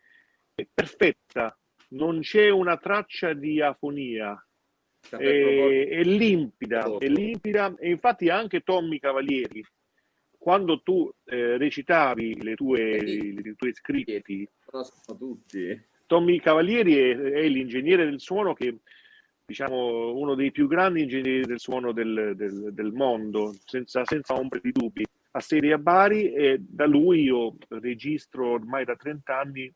è perfetta, non c'è una traccia di afonia, è limpida, e infatti anche Tommy Cavalieri, quando tu recitavi i tuoi scritti, Tommy Cavalieri è l'ingegnere del suono, che diciamo uno dei più grandi ingegneri del suono del mondo, senza ombre di dubbi, ha sede a Bari, e da lui io registro ormai da 30 anni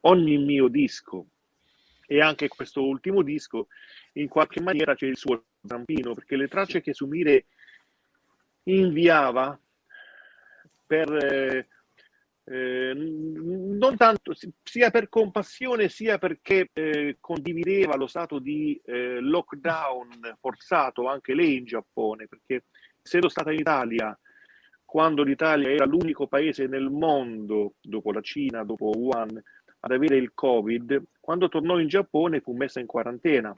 ogni mio disco, e anche questo ultimo disco in qualche maniera c'è il suo zampino, perché le tracce che Sumire inviava per non tanto sia per compassione sia perché condivideva lo stato di lockdown forzato anche lei in Giappone, perché essendo stata in Italia quando l'Italia era l'unico paese nel mondo, dopo la Cina, dopo Wuhan, ad avere il Covid, quando tornò in Giappone fu messa in quarantena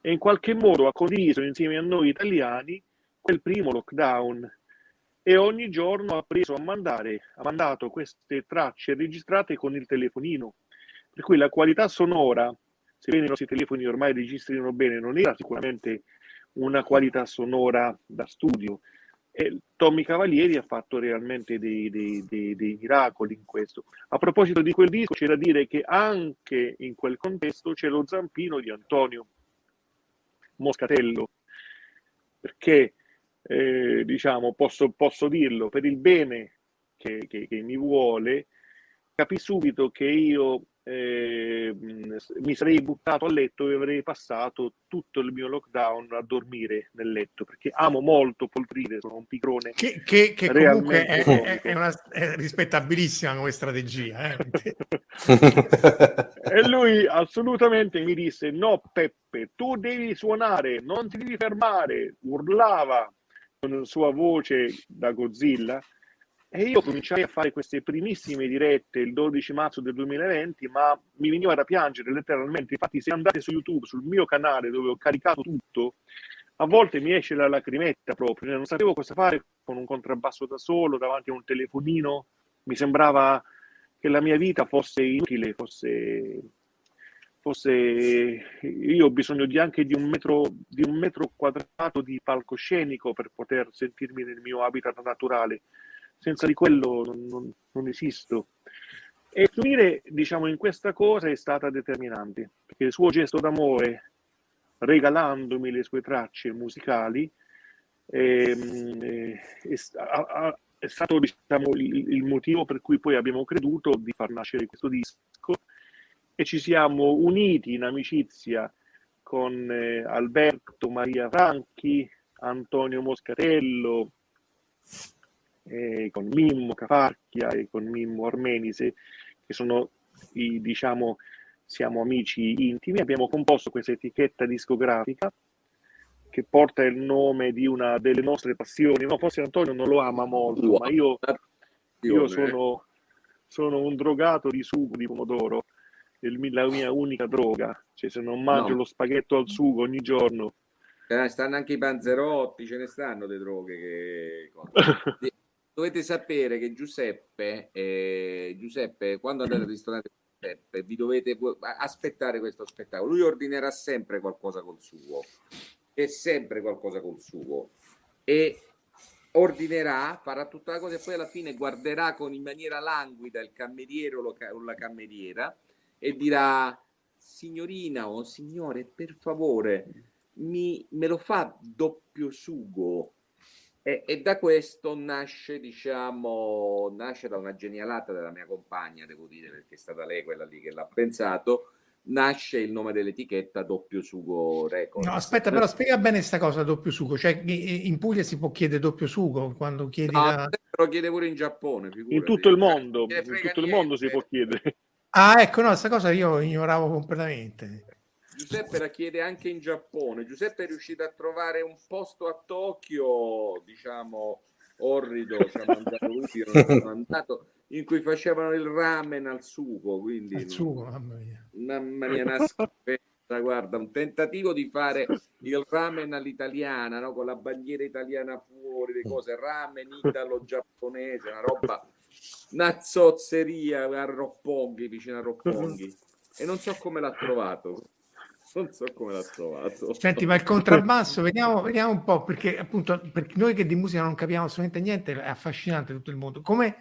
e in qualche modo ha condiviso insieme a noi italiani quel primo lockdown, e ogni giorno ha mandato queste tracce registrate con il telefonino, per cui la qualità sonora, sebbene i nostri telefoni ormai registrino bene, non era sicuramente una qualità sonora da studio, e Tommy Cavalieri ha fatto realmente dei miracoli in questo. A proposito di quel disco, c'è da dire che anche in quel contesto c'è lo zampino di Antonio Moscatello, perché diciamo, posso dirlo per il bene che mi vuole, capì subito che io mi sarei buttato a letto e avrei passato tutto il mio lockdown a dormire nel letto, perché amo molto poltrire, sono un pigrone che comunque è rispettabilissima come strategia, eh? E lui assolutamente mi disse: no Peppe, tu devi suonare, non ti devi fermare, urlava con la sua voce da Godzilla. E io cominciai a fare queste primissime dirette il 12 marzo del 2020, ma mi veniva da piangere letteralmente. Infatti, se andate su YouTube, sul mio canale dove ho caricato tutto, a volte mi esce la lacrimetta proprio. Non sapevo cosa fare con un contrabbasso da solo, davanti a un telefonino. Mi sembrava che la mia vita fosse inutile, io ho bisogno di un metro quadrato di palcoscenico per poter sentirmi nel mio habitat naturale. Senza di quello non esisto. E Sumire, diciamo, in questa cosa è stata determinante, perché il suo gesto d'amore, regalandomi le sue tracce musicali, è stato, diciamo, il motivo per cui poi abbiamo creduto di far nascere questo disco, e ci siamo uniti in amicizia con Alberto Maria Franchi, Antonio Moscatello, con Mimmo Cafarchia e con Mimmo Armenise, che sono diciamo, siamo amici intimi. Abbiamo composto questa etichetta discografica che porta il nome di una delle nostre passioni. No, forse Antonio non lo ama molto, ma io sono un drogato di sugo di pomodoro, è la mia unica droga, cioè se non mangio lo spaghetto al sugo ogni giorno. Stanno anche i panzerotti, ce ne stanno delle droghe che... Dovete sapere che Giuseppe, quando andate al ristorante Giuseppe, vi dovete aspettare questo spettacolo. Lui ordinerà sempre qualcosa col sugo, e ordinerà, farà tutta la cosa, e poi alla fine guarderà in maniera languida il cameriere o la cameriera e dirà: signorina o signore, per favore, me lo fa doppio sugo. E da questo nasce, da una genialata della mia compagna, devo dire, perché è stata lei quella lì che l'ha pensato, nasce il nome dell'etichetta Doppio Sugo Record. No, aspetta, però spiega bene questa cosa, doppio sugo. Cioè, in Puglia si può chiedere doppio sugo quando chiedi... No, lo chiede pure in Giappone, figurati. In tutto il mondo, si può chiedere. Ah, ecco, no, questa cosa io ignoravo completamente. Giuseppe la chiede anche in Giappone. Giuseppe è riuscito a trovare un posto a Tokyo, orrido, ci ha mandato lui, in cui facevano il ramen al sugo, quindi al sugo, mamma mia, una schifezza, guarda, un tentativo di fare il ramen all'italiana, no? Con la bandiera italiana fuori, le cose, ramen italo-giapponese, una roba, una zozzeria a Roppongi, vicino a Roppongi, e non so come l'ha trovato. Non so come l'ha trovato. Senti, ma il contrabbasso, vediamo un po', perché appunto, per noi che di musica non capiamo assolutamente niente, è affascinante tutto il mondo. Come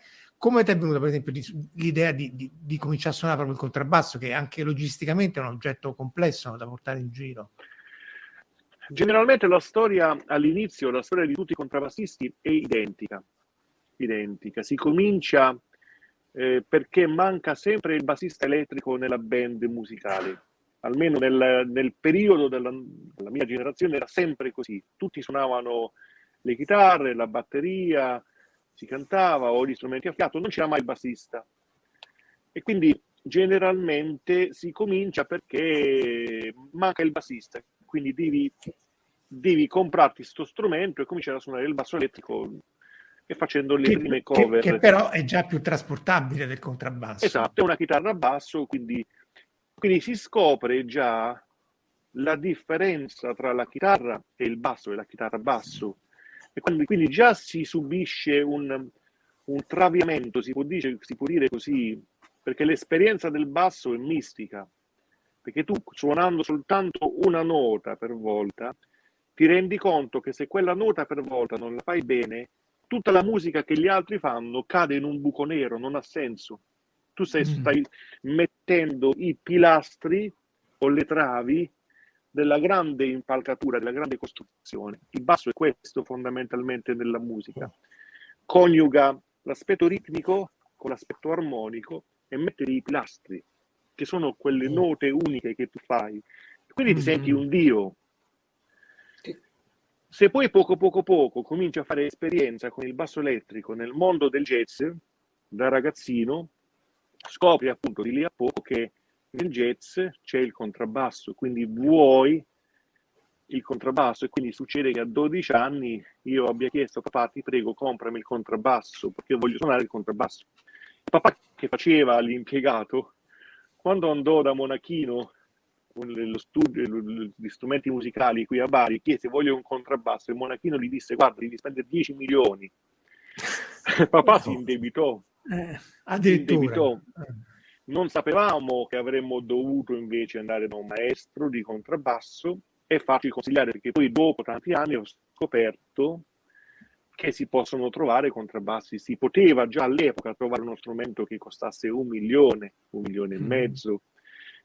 ti è venuta, per esempio, l'idea di cominciare a suonare proprio il contrabbasso, che anche logisticamente è un oggetto complesso da portare in giro? Generalmente la storia all'inizio, la storia di tutti i contrabbassisti è identica. Si comincia perché manca sempre il bassista elettrico nella band musicale. Almeno nel periodo della mia generazione era sempre così. Tutti suonavano le chitarre, la batteria, si cantava o gli strumenti a fiato, non c'era mai il bassista. E quindi generalmente si comincia perché manca il bassista. Quindi devi comprarti sto strumento e cominciare a suonare il basso elettrico e facendo le prime cover. Che però è già più trasportabile del contrabbasso. Esatto, è una chitarra a basso, quindi si scopre già la differenza tra la chitarra e il basso, e la chitarra basso. E quindi già si subisce un traviamento, si può dire così, perché l'esperienza del basso è mistica. Perché tu, suonando soltanto una nota per volta, ti rendi conto che se quella nota per volta non la fai bene, tutta la musica che gli altri fanno cade in un buco nero, non ha senso. Tu stai mettendo i pilastri o le travi della grande impalcatura, della grande costruzione. Il basso è questo fondamentalmente nella musica. Coniuga l'aspetto ritmico con l'aspetto armonico e mette i pilastri, che sono quelle note uniche che tu fai. Quindi ti senti un dio. Se poi poco cominci a fare esperienza con il basso elettrico nel mondo del jazz, da ragazzino, scopri appunto di lì a poco che nel jazz c'è il contrabbasso, quindi vuoi il contrabbasso, e quindi succede che a 12 anni io abbia chiesto a papà: ti prego, comprami il contrabbasso perché voglio suonare il contrabbasso. Il papà, che faceva l'impiegato, quando andò da monachino con lo studio di strumenti musicali qui a Bari, chiese: voglio un contrabbasso. Il monachino gli disse: guarda, devi spendere 10 milioni. Papà si indebitò. Addirittura non sapevamo che avremmo dovuto invece andare da un maestro di contrabbasso e farci consigliare, perché poi dopo tanti anni ho scoperto che si possono trovare contrabbassi. Si poteva già all'epoca trovare uno strumento che costasse un milione e mezzo,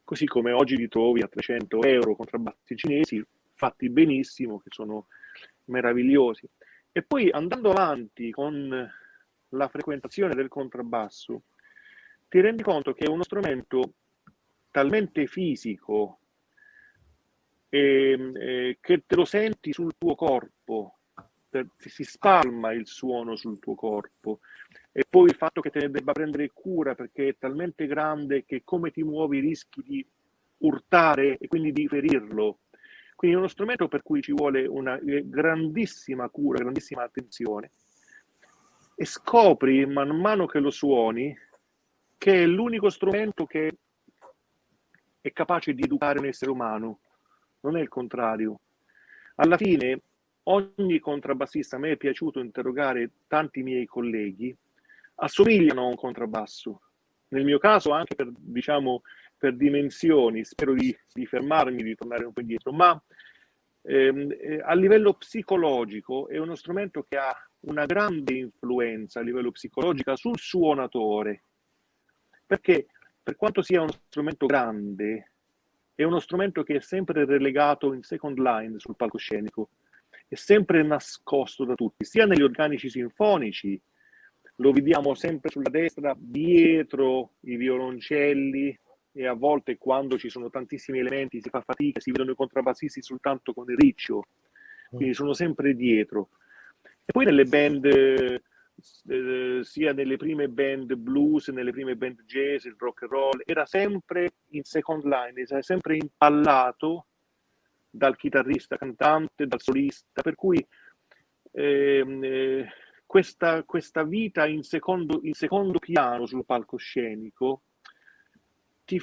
così come oggi li trovi a 300 euro contrabbassi cinesi fatti benissimo, che sono meravigliosi. E poi, andando avanti con la frequentazione del contrabbasso, ti rendi conto che è uno strumento talmente fisico che te lo senti sul tuo corpo, si spalma il suono sul tuo corpo. E poi il fatto che te ne debba prendere cura, perché è talmente grande che come ti muovi rischi di urtare e quindi di ferirlo. Quindi è uno strumento per cui ci vuole una grandissima cura, grandissima attenzione. E scopri man mano che lo suoni che è l'unico strumento che è capace di educare un essere umano, non è il contrario. Alla fine ogni contrabbassista, a me è piaciuto interrogare tanti miei colleghi, assomigliano a un contrabbasso. Nel mio caso anche per dimensioni, spero di fermarmi, di tornare un po' indietro, ma a livello psicologico è uno strumento che ha una grande influenza a livello psicologico sul suonatore, perché per quanto sia uno strumento grande, è uno strumento che è sempre relegato in second line sul palcoscenico, è sempre nascosto da tutti, sia negli organici sinfonici, lo vediamo sempre sulla destra, dietro i violoncelli, e a volte, quando ci sono tantissimi elementi, si fa fatica, si vedono i contrabbassisti soltanto con il riccio, quindi sono sempre dietro. E poi nelle band, sia nelle prime band blues, nelle prime band jazz, il rock and roll, era sempre in second line, era sempre impallato dal chitarrista cantante, dal solista, per cui questa vita in secondo piano sul palcoscenico ti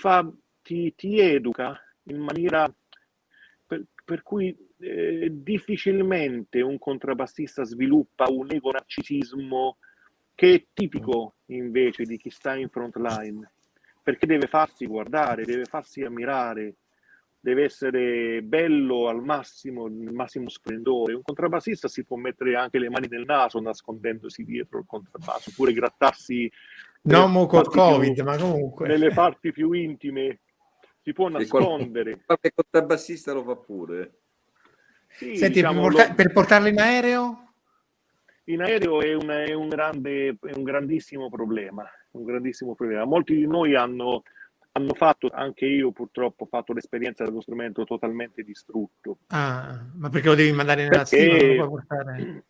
educa in maniera per cui difficilmente un contrabbassista sviluppa un ego narcisismo che è tipico invece di chi sta in front line, perché deve farsi guardare, deve farsi ammirare, deve essere bello al massimo, nel massimo splendore. Un contrabbassista si può mettere anche le mani nel naso nascondendosi dietro il contrabbasso, oppure grattarsi nelle parti più intime, si può nascondere. Il contrabbassista lo fa pure. Sì, senti, diciamo, per portarlo in aereo? In aereo è un grandissimo problema. Molti di noi hanno fatto, anche io purtroppo ho fatto l'esperienza dello strumento totalmente distrutto. Ah, ma perché lo devi mandare nella stiva? Non lo puoi portare?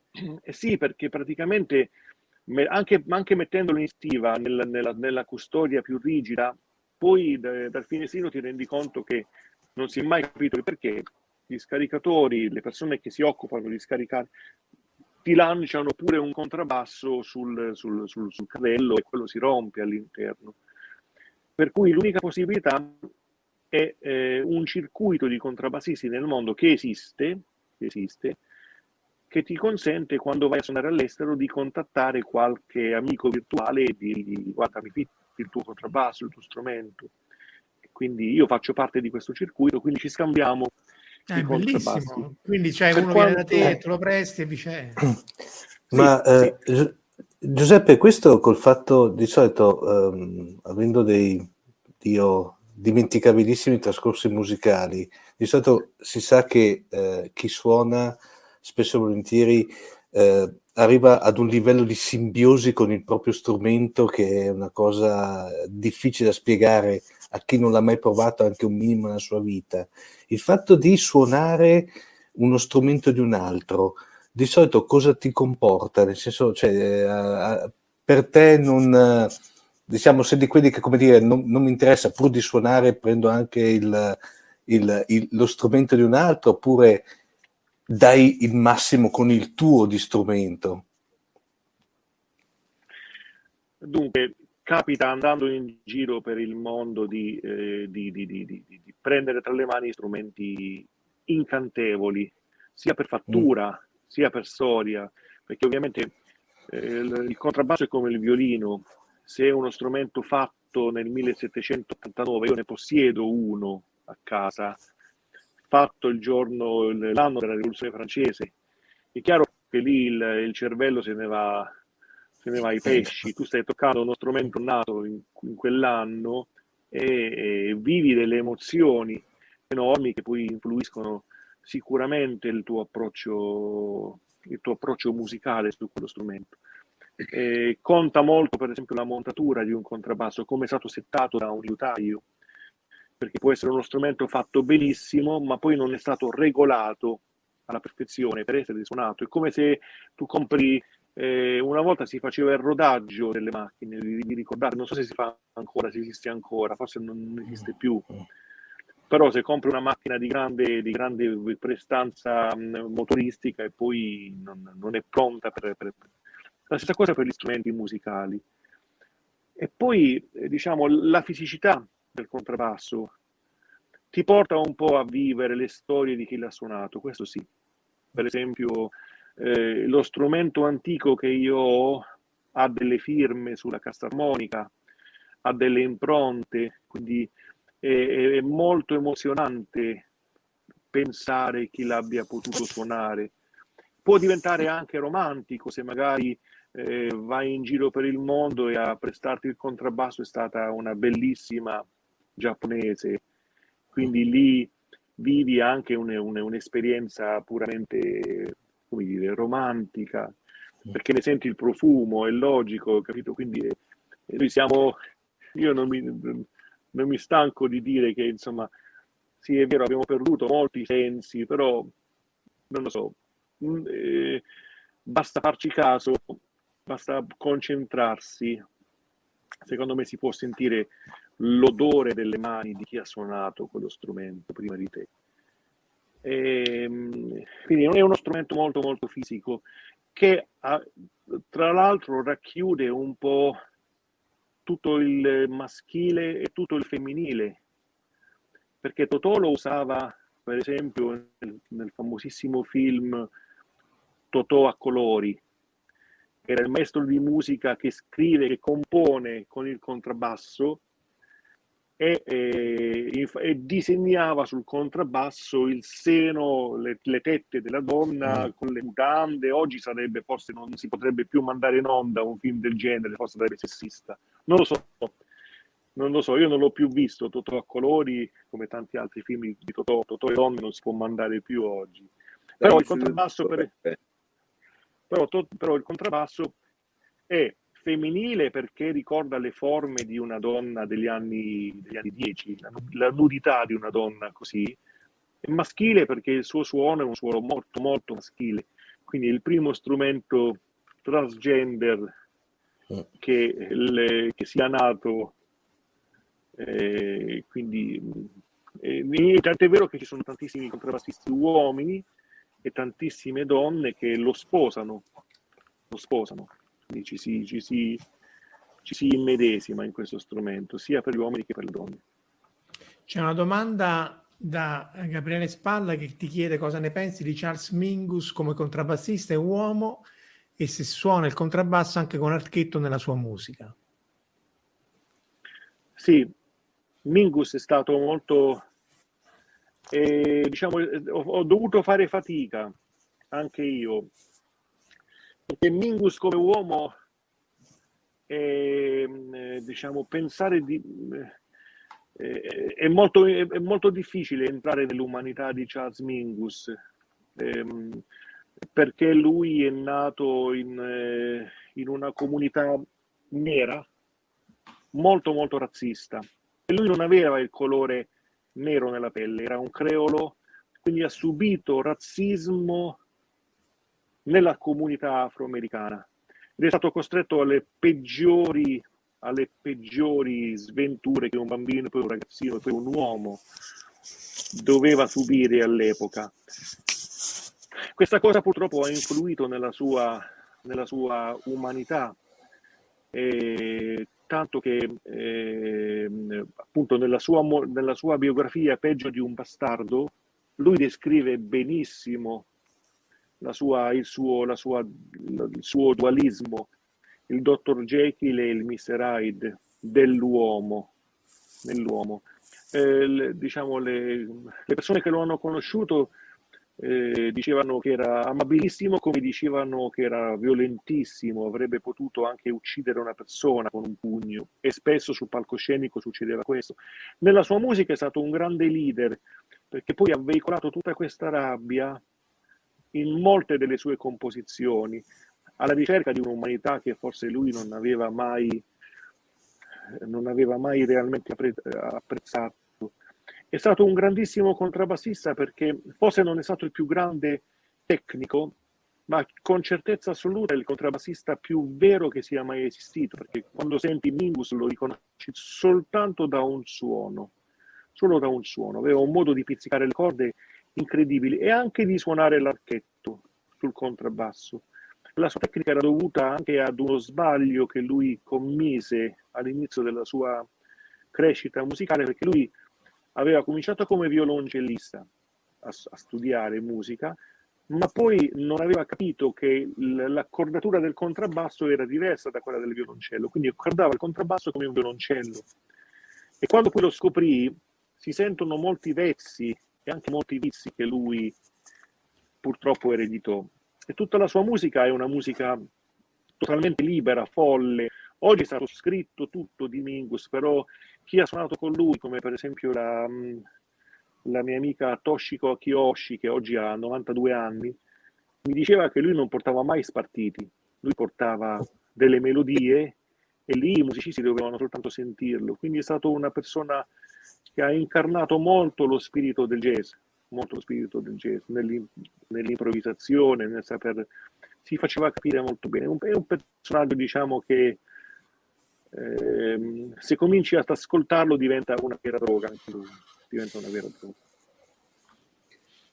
Sì, perché praticamente anche mettendolo in stiva nella custodia più rigida, poi dal finestrino ti rendi conto che non si è mai capito il perché. Gli scaricatori, le persone che si occupano di scaricare, ti lanciano pure un contrabbasso sul cadello e quello si rompe all'interno. Per cui l'unica possibilità è un circuito di contrabbassisti nel mondo che esiste, che ti consente, quando vai a suonare all'estero, di contattare qualche amico virtuale e dirgli: guarda, mi fitti il tuo contrabbasso, il tuo strumento. Quindi io faccio parte di questo circuito, quindi ci scambiamo. È bellissimo, quindi c'è uno viene da te, te lo presti e viceversa. Ma sì. Giuseppe, questo col fatto di solito, avendo dei dimenticabilissimi trascorsi musicali, di solito si sa che chi suona spesso e volentieri arriva ad un livello di simbiosi con il proprio strumento che è una cosa difficile da spiegare a chi non l'ha mai provato anche un minimo nella sua vita. Il fatto di suonare uno strumento di un altro, di solito cosa ti comporta? Nel senso, cioè, per te non... Diciamo, se di quelli che, come dire, non mi interessa, pur di suonare prendo anche lo strumento di un altro, oppure dai il massimo con il tuo di strumento? Dunque, capita, andando in giro per il mondo, di prendere tra le mani strumenti incantevoli, sia per fattura, sia per storia, perché ovviamente il contrabbasso è come il violino. Se è uno strumento fatto nel 1789, io ne possiedo uno a casa, fatto l'anno della rivoluzione francese, è chiaro che lì il cervello se ne va ai pesci. Tu stai toccando uno strumento nato in quell'anno e vivi delle emozioni enormi che poi influiscono sicuramente il tuo approccio musicale su quello strumento. Conta molto, per esempio, la montatura di un contrabbasso, come è stato settato da un liutaio, perché può essere uno strumento fatto benissimo ma poi non è stato regolato alla perfezione per essere suonato. È come se tu compri... una volta si faceva il rodaggio delle macchine, vi ricordate? Non so se si fa ancora, se esiste ancora, forse non esiste più, però se compri una macchina di grande prestanza motoristica e poi non è pronta per... La stessa cosa per gli strumenti musicali. E poi, diciamo, la fisicità del contrabbasso ti porta un po' a vivere le storie di chi l'ha suonato, questo sì. Per esempio, lo strumento antico che io ho ha delle firme sulla castarmonica, ha delle impronte, quindi è molto emozionante pensare chi l'abbia potuto suonare. Può diventare anche romantico se magari vai in giro per il mondo e a prestarti il contrabbasso è stata una bellissima giapponese, quindi lì vivi anche un'esperienza puramente, come dire, romantica, perché ne senti il profumo, è logico, capito? Quindi noi siamo... Io non mi stanco di dire che, insomma, sì, è vero, abbiamo perduto molti sensi, però non lo so, basta farci caso, basta concentrarsi. Secondo me si può sentire l'odore delle mani di chi ha suonato quello strumento prima di te. Quindi è uno strumento molto molto fisico, che tra l'altro racchiude un po' tutto il maschile e tutto il femminile, perché Totò lo usava per esempio nel famosissimo film Totò a colori, che era il maestro di musica che scrive, che compone con il contrabbasso e disegnava sul contrabbasso il seno, le tette della donna con le mutande. Oggi sarebbe, forse non si potrebbe più mandare in onda un film del genere, forse sarebbe sessista, non lo so, io non l'ho più visto Totò a colori, come tanti altri film di Totò. Totò e donne non si può mandare più oggi, però il contrabbasso è femminile perché ricorda le forme di una donna degli anni 10, la nudità di una donna così, e maschile perché il suo suono è un suono molto molto maschile, quindi è il primo strumento transgender che sia nato, quindi tant'è vero che ci sono tantissimi contrabbassisti uomini e tantissime donne che lo sposano. Quindi ci si immedesima in questo strumento, sia per gli uomini che per le donne. C'è una domanda da Gabriele Spalla che ti chiede cosa ne pensi di Charles Mingus come contrabbassista e uomo, e se suona il contrabbasso anche con archetto nella sua musica. Sì, Mingus è stato molto... ho dovuto fare fatica anche io, perché Mingus come uomo è molto difficile entrare nell'umanità di Charles Mingus, perché lui è nato in una comunità nera molto molto razzista, e lui non aveva il colore nero nella pelle, era un creolo, quindi ha subito razzismo nella comunità afroamericana ed è stato costretto alle peggiori sventure che un bambino, poi un ragazzino e poi un uomo doveva subire all'epoca. Questa cosa purtroppo ha influito nella sua umanità, tanto che appunto nella sua biografia Peggio di un bastardo lui descrive benissimo il suo dualismo, il dottor Jekyll e il Mr. Hyde nell'uomo. Le persone che lo hanno conosciuto dicevano che era amabilissimo, come dicevano che era violentissimo, avrebbe potuto anche uccidere una persona con un pugno, e spesso sul palcoscenico succedeva questo. Nella sua musica è stato un grande leader, perché poi ha veicolato tutta questa rabbia in molte delle sue composizioni, alla ricerca di un'umanità che forse lui non aveva mai realmente apprezzato. È stato un grandissimo contrabbassista, perché forse non è stato il più grande tecnico, ma con certezza assoluta è il contrabbassista più vero che sia mai esistito, perché quando senti Mingus lo riconosci soltanto da un suono, solo da un suono. Aveva un modo di pizzicare le corde incredibile, e anche di suonare l'archetto sul contrabbasso. La sua tecnica era dovuta anche ad uno sbaglio che lui commise all'inizio della sua crescita musicale, perché lui aveva cominciato come violoncellista a studiare musica, ma poi non aveva capito che l'accordatura del contrabbasso era diversa da quella del violoncello, quindi accordava il contrabbasso come un violoncello. E quando poi lo scoprì, si sentono molti vezzi e anche molti vizi che lui purtroppo ereditò. E tutta la sua musica è una musica totalmente libera, folle. Oggi è stato scritto tutto di Mingus, però chi ha suonato con lui, come per esempio la mia amica Toshiko Kiyoshi, che oggi ha 92 anni, mi diceva che lui non portava mai spartiti, lui portava delle melodie e lì i musicisti dovevano soltanto sentirlo. Quindi è stato una persona che ha incarnato molto lo spirito del jazz, nell'improvvisazione, nel saper, si faceva capire molto bene. È un personaggio, diciamo, che se cominci ad ascoltarlo diventa una vera droga.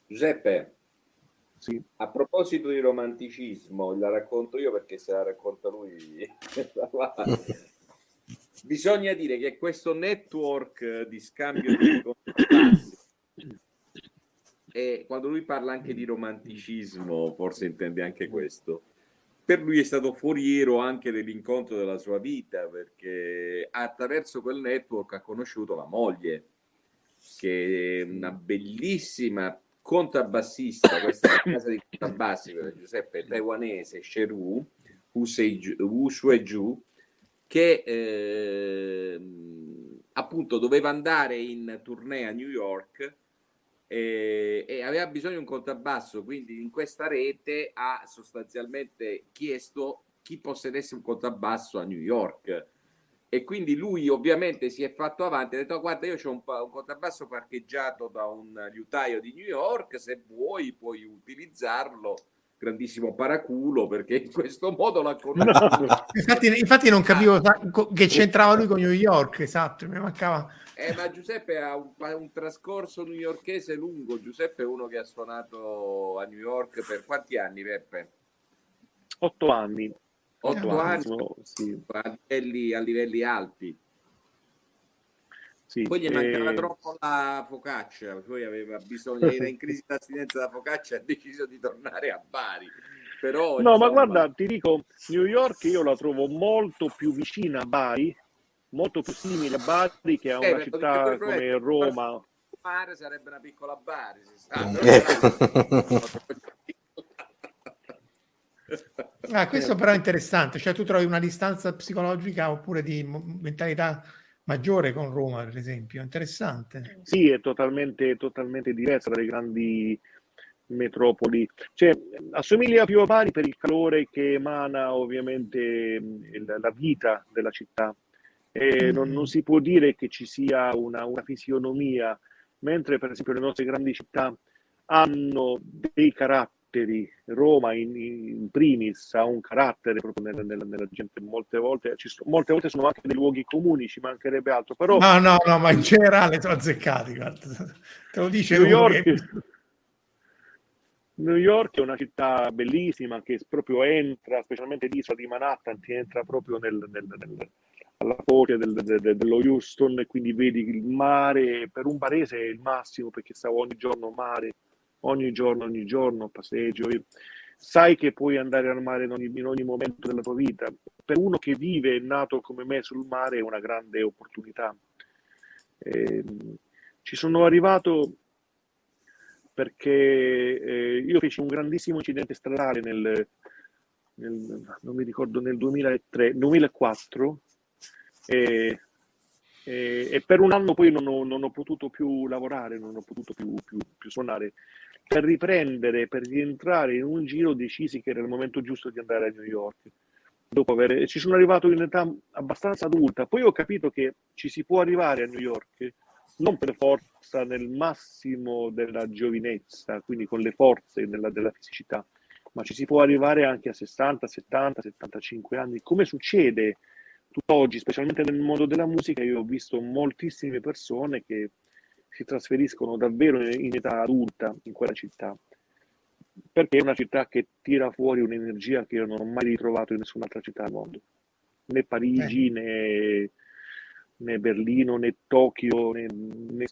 Giuseppe, Sì. A proposito di romanticismo, la racconto io perché se la racconta lui bisogna dire che questo network di scambio di contatti, e quando lui parla anche di romanticismo forse intende anche questo, per lui è stato foriero anche dell'incontro della sua vita, perché attraverso quel network ha conosciuto la moglie, che è una bellissima contrabbassista. Questa è la casa di contrabbassi per Giuseppe, taiwanese, Sheru Ushueju, che appunto doveva andare in tournée a New York e aveva bisogno di un contrabbasso, quindi in questa rete ha sostanzialmente chiesto chi possedesse un contrabbasso a New York, e quindi lui ovviamente si è fatto avanti, ha detto: oh, guarda, io c'ho un contrabbasso parcheggiato da un liutaio di New York, se vuoi puoi utilizzarlo. Grandissimo paraculo, perché in questo modo l'ha conosciuto. Infatti non capivo che c'entrava lui con New York, esatto, mi mancava. Ma Giuseppe ha un trascorso newyorkese lungo. Giuseppe è uno che ha suonato a New York per quanti anni, Peppe? 8 anni. 8 anni, sì. a livelli alti. Sì, poi gli mancava troppo la focaccia, poi aveva bisogno, era in crisi d'astinenza da focaccia e ha deciso di tornare a Bari. Però, no, insomma... ma guarda, ti dico, New York io la trovo molto più vicina a Bari, molto più simile a Bari che a una città come Roma. Bari sarebbe una piccola Bari, si sa. Ah, questo però è interessante, cioè tu trovi una distanza psicologica oppure di mentalità maggiore con Roma, per esempio. Interessante. Sì, è totalmente diversa dalle grandi metropoli. Cioè, assomiglia più a Bari per il calore che emana ovviamente la vita della città. Non si può dire che ci sia una fisionomia, mentre per esempio le nostre grandi città hanno dei caratteri. Roma in primis ha un carattere proprio nella gente, molte volte sono anche dei luoghi comuni, ci mancherebbe altro, però no ma in generale sono azzeccati, guarda. Te lo dice New York è una città bellissima che proprio entra, specialmente l'isola di Manhattan, ti entra proprio alla porta dello Houston, e quindi vedi il mare. Per un barese è il massimo, perché stavo ogni giorno mare, ogni giorno passeggio, sai che puoi andare al mare in ogni momento della tua vita. Per uno che vive e nato come me sul mare è una grande opportunità. Ci sono arrivato perché io feci un grandissimo incidente stradale non mi ricordo, nel 2004, e per un anno poi non ho potuto più lavorare, non ho potuto più suonare. Per riprendere, per rientrare in un giro, decisi che era il momento giusto di andare a New York. Ci sono arrivato in età abbastanza adulta. Poi ho capito che ci si può arrivare a New York non per forza nel massimo della giovinezza, quindi con le forze della fisicità, ma ci si può arrivare anche a 60, 70, 75 anni, come succede tutt'oggi, specialmente nel mondo della musica. Io ho visto moltissime persone che si trasferiscono davvero in età adulta in quella città, perché è una città che tira fuori un'energia che io non ho mai ritrovato in nessun'altra città al mondo, né Parigi, né Berlino, né Tokyo, né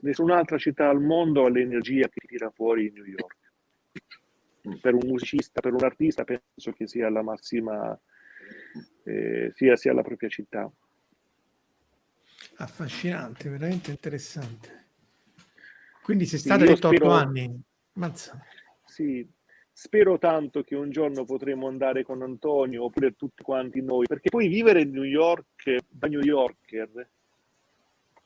nessun'altra città al mondo ha l'energia che tira fuori New York. Per un musicista, per un artista, penso che sia la massima, sia la propria città. Affascinante, veramente interessante. Quindi sei stato 8 anni. Mazza. Sì, spero tanto che un giorno potremo andare con Antonio, oppure tutti quanti noi, perché poi vivere in New York da New Yorker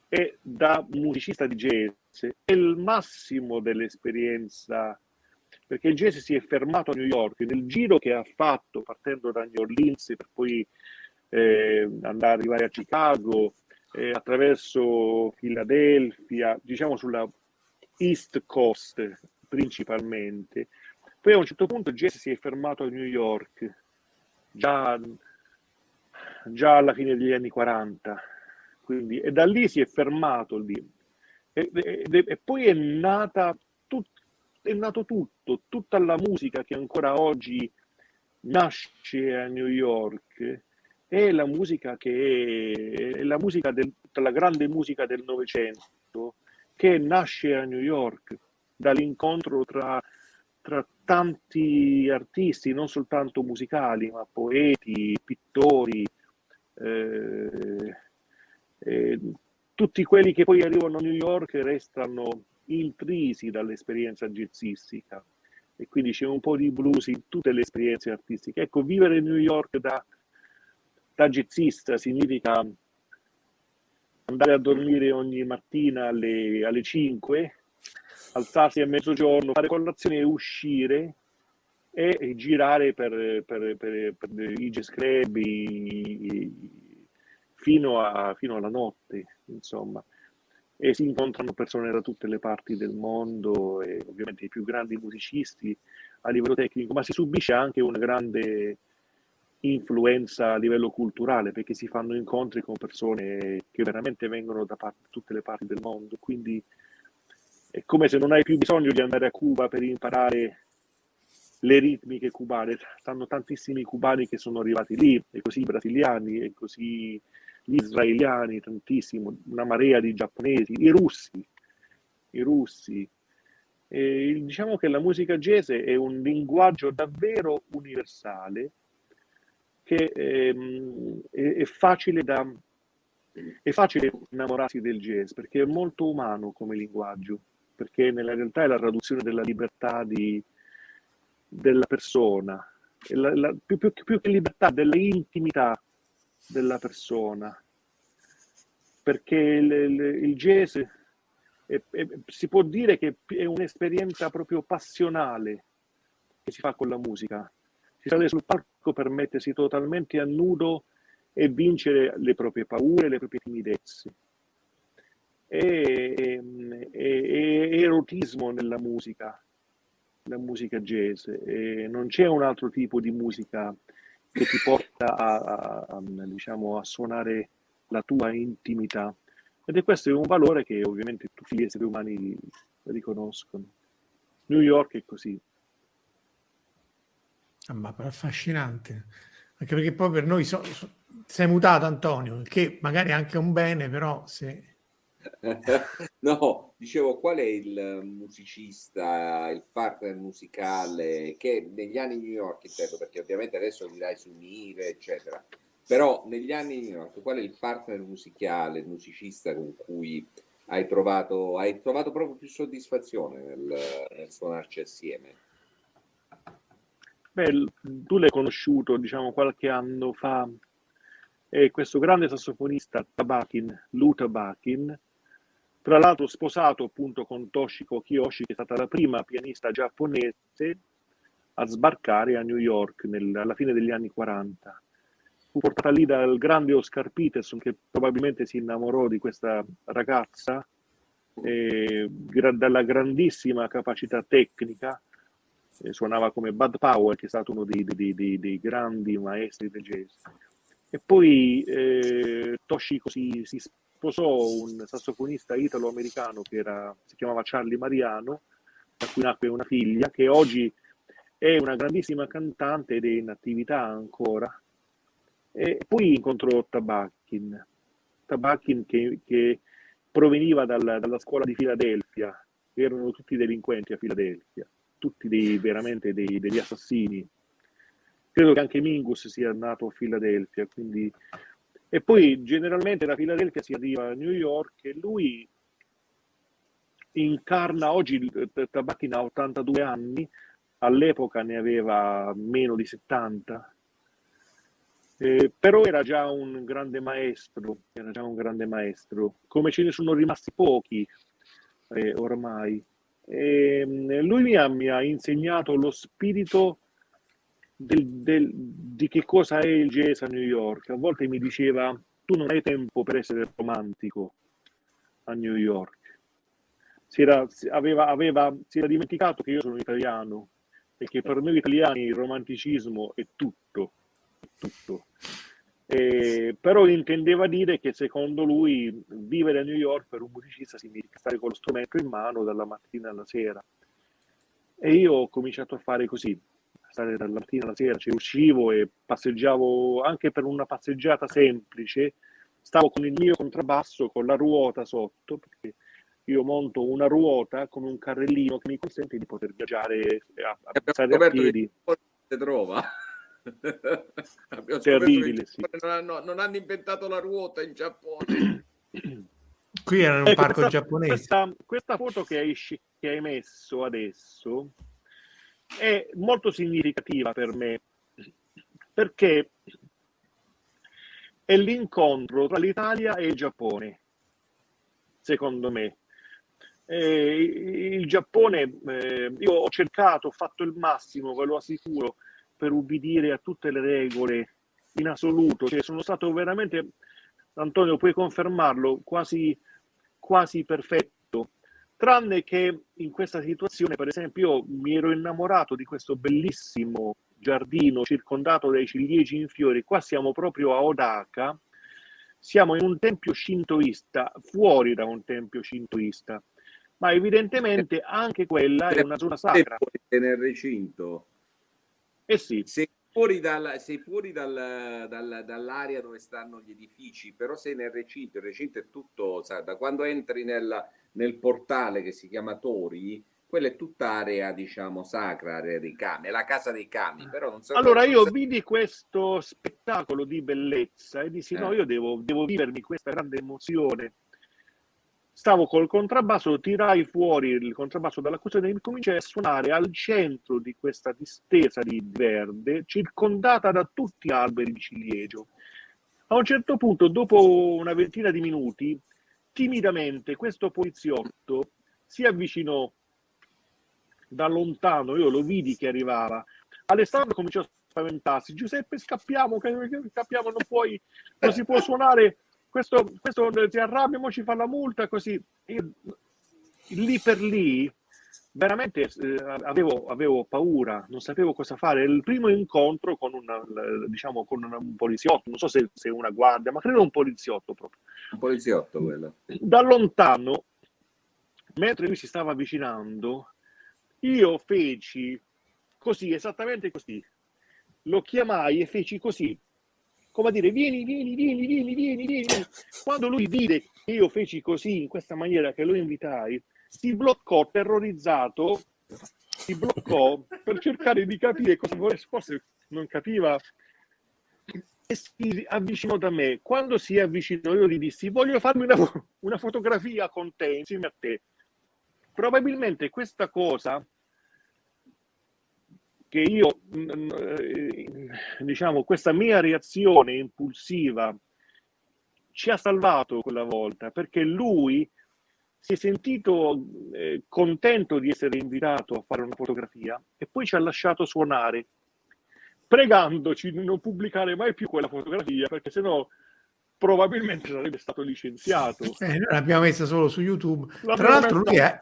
e da musicista di jazz è il massimo dell'esperienza, perché il jazz si è fermato a New York nel giro che ha fatto, partendo da New Orleans per poi andare ad arrivare a Chicago, attraverso Filadelfia, diciamo sulla East Coast principalmente. Poi a un certo punto Jesse si è fermato a New York già alla fine degli anni 40, quindi, e da lì si è fermato lì, e poi è nata è nato tutto, tutta la musica che ancora oggi nasce a New York è la musica che è la musica del, la grande musica del Novecento che nasce a New York dall'incontro tra tanti artisti, non soltanto musicali, ma poeti, pittori, tutti quelli che poi arrivano a New York e restano intrisi dall'esperienza jazzistica, e quindi c'è un po' di blues in tutte le esperienze artistiche. Ecco, vivere New York da jazzista significa andare a dormire ogni mattina alle 5, alzarsi a mezzogiorno, fare colazione e uscire e girare per i jazz club fino alla notte, insomma. E si incontrano persone da tutte le parti del mondo, e ovviamente i più grandi musicisti a livello tecnico, ma si subisce anche una grande influenza a livello culturale, perché si fanno incontri con persone che veramente vengono da tutte le parti del mondo. Quindi è come se non hai più bisogno di andare a Cuba per imparare le ritmiche cubane, stanno tantissimi cubani che sono arrivati lì, e così i brasiliani, e così gli israeliani, tantissimo, una marea di giapponesi, i russi. E diciamo che la musica jazz è un linguaggio davvero universale che è facile innamorarsi del jazz, perché è molto umano come linguaggio, perché nella realtà è la traduzione della libertà della persona, più che libertà, dell'intimità della persona, perché il jazz si può dire che è un'esperienza proprio passionale che si fa con la musica. Si sale sul palco per mettersi totalmente a nudo e vincere le proprie paure, le proprie timidezze. È erotismo nella musica, la musica jazz, e non c'è un altro tipo di musica che ti porta a suonare la tua intimità, ed è questo un valore che ovviamente tutti gli esseri umani riconoscono. New York è così. Ma affascinante, anche perché poi per noi sei mutato, Antonio, che magari è anche un bene, però se... No, dicevo, qual è il musicista, il partner musicale che negli anni New York, intendo, perché ovviamente adesso dirai Sumire eccetera, però negli anni New York qual è il partner musicale, il musicista con cui hai trovato proprio più soddisfazione nel suonarci assieme? Beh, tu l'hai conosciuto, diciamo, qualche anno fa, e questo grande sassofonista Lew Tabackin, tra l'altro sposato appunto con Toshiko Kiyoshi, che è stata la prima pianista giapponese a sbarcare a New York alla fine degli anni 40. Fu portata lì dal grande Oscar Peterson, che probabilmente si innamorò di questa ragazza, dalla grandissima capacità tecnica. Suonava come Bud Powell, che è stato uno dei grandi maestri del jazz. E poi Toshiko si sposò un sassofonista italo-americano si chiamava Charlie Mariano, da cui nacque una figlia che oggi è una grandissima cantante ed è in attività ancora. E poi incontrò Tabackin che proveniva dalla scuola di Filadelfia, erano tutti delinquenti a Filadelfia, tutti veramente degli assassini. Credo che anche Mingus sia nato a Filadelfia, quindi... E poi generalmente da Filadelfia si arriva a New York, e lui incarna oggi... Tabacchina ha 82 anni, all'epoca ne aveva meno di 70, però era già un grande maestro, come ce ne sono rimasti pochi ormai. Lui mi ha insegnato lo spirito di che cosa è il jazz a New York. A volte mi diceva: tu non hai tempo per essere romantico a New York. Si era dimenticato che io sono italiano, e che per noi italiani il romanticismo è tutto, però intendeva dire che secondo lui vivere a New York per un musicista significa stare con lo strumento in mano dalla mattina alla sera. E io ho cominciato a fare così, stare dalla mattina alla sera, cioè uscivo e passeggiavo anche per una passeggiata semplice, stavo con il mio contrabbasso, con la ruota sotto, perché io monto una ruota come un carrellino che mi consente di poter viaggiare a passare a piedi. Si trova. Terribile, sì. Non hanno inventato la ruota in Giappone. Qui era un parco giapponese. Questa foto che hai messo adesso è molto significativa per me, perché è l'incontro tra l'Italia e il Giappone, secondo me. Il Giappone, io ho cercato, ho fatto il massimo, ve lo assicuro, per ubbidire a tutte le regole in assoluto, cioè, sono stato veramente, Antonio puoi confermarlo, quasi perfetto, tranne che in questa situazione, per esempio, io mi ero innamorato di questo bellissimo giardino circondato dai ciliegi in fiori. Qua siamo proprio a Odaka, siamo in un tempio shintoista, fuori da un tempio shintoista, ma evidentemente anche quella è una zona sacra. Nel recinto. Eh sì. Sei fuori dall'area dove stanno gli edifici, però sei nel recinto. Il recinto è tutto, sai, da quando entri nel portale che si chiama Tori, quella è tutta area, diciamo, sacra, area dei kami, è la casa dei kami. Però non so, allora io vidi questo spettacolo di bellezza e dissi no, io devo vivermi questa grande emozione. Stavo col contrabbasso, tirai fuori il contrabbasso dalla cucina e cominciai a suonare al centro di questa distesa di verde, circondata da tutti gli alberi di ciliegio. A un certo punto, dopo una ventina di minuti, timidamente questo poliziotto si avvicinò da lontano, io lo vidi che arrivava. Alessandro cominciò a spaventarsi: Giuseppe, scappiamo, non si può suonare. Questo si arrabbia, mo ci fa la multa, così. Io, lì per lì, veramente avevo paura, non sapevo cosa fare. Il primo incontro con un poliziotto, non so se una guardia, ma credo un poliziotto proprio. Un poliziotto quello. Da lontano, mentre lui si stava avvicinando, io feci così, esattamente così. Lo chiamai e feci così, come a dire vieni. Quando lui vide che io feci così, in questa maniera che lo invitai, si bloccò, terrorizzato, per cercare di capire cosa volesse, forse non capiva, e si avvicinò da me. Quando si avvicinò io gli dissi: voglio farmi una fotografia con te, insieme a te. Probabilmente questa cosa che io, diciamo, questa mia reazione impulsiva ci ha salvato quella volta, perché lui si è sentito contento di essere invitato a fare una fotografia e poi ci ha lasciato suonare, pregandoci di non pubblicare mai più quella fotografia, perché sennò probabilmente sarebbe stato licenziato. Noi l'abbiamo messa solo su YouTube. Tra l'altro lui è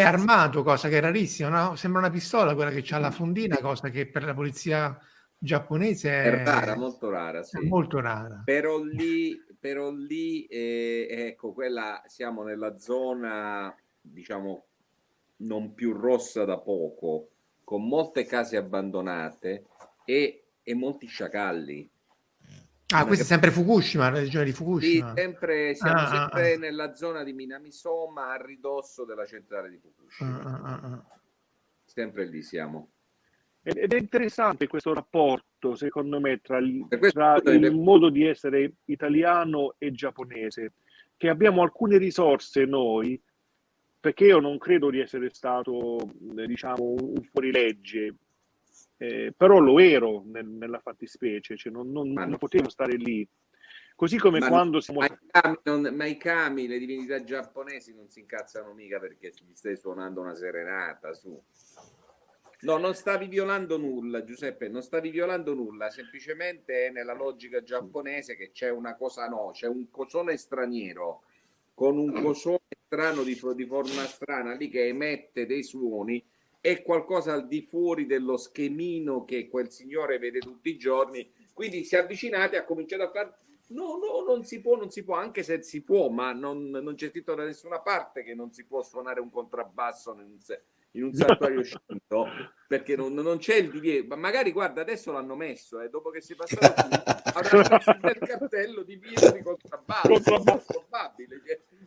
armato, cosa che è rarissima, no? Sembra una pistola quella che c'ha la fondina, cosa che per la polizia giapponese è rara, molto rara, sì. È molto rara. Però lì ecco, quella, siamo nella zona, diciamo, non più rossa da poco, con molte case abbandonate e molti sciacalli. Ah, questo è sempre Fukushima, la regione di Fukushima. Sì, siamo sempre nella zona di Minamisoma, a ridosso della centrale di Fukushima. Sempre lì siamo. Ed è interessante questo rapporto, secondo me, tra il modo di essere italiano e giapponese, che abbiamo alcune risorse noi, perché io non credo di essere stato, diciamo, un fuorilegge. Però lo ero nella fattispecie, cioè non potevo stare lì, così come quando siamo... ma i kami, le divinità giapponesi non si incazzano mica perché gli stai suonando una serenata, su. No, non stavi violando nulla, Giuseppe, non stavi violando nulla, semplicemente è nella logica giapponese che c'è una cosa, no, c'è un cosone straniero con un cosone strano di forma strana lì che emette dei suoni, è qualcosa al di fuori dello schemino che quel signore vede tutti i giorni. Quindi si è avvicinato e ha cominciato a fare no, non si può, anche se si può, ma non c'è scritto da nessuna parte che non si può suonare un contrabbasso in un santuario scinto, perché non c'è il divieto, ma magari guarda adesso l'hanno messo, dopo che si è passato avrà messo nel cartello divieto di contrabbando, probabile.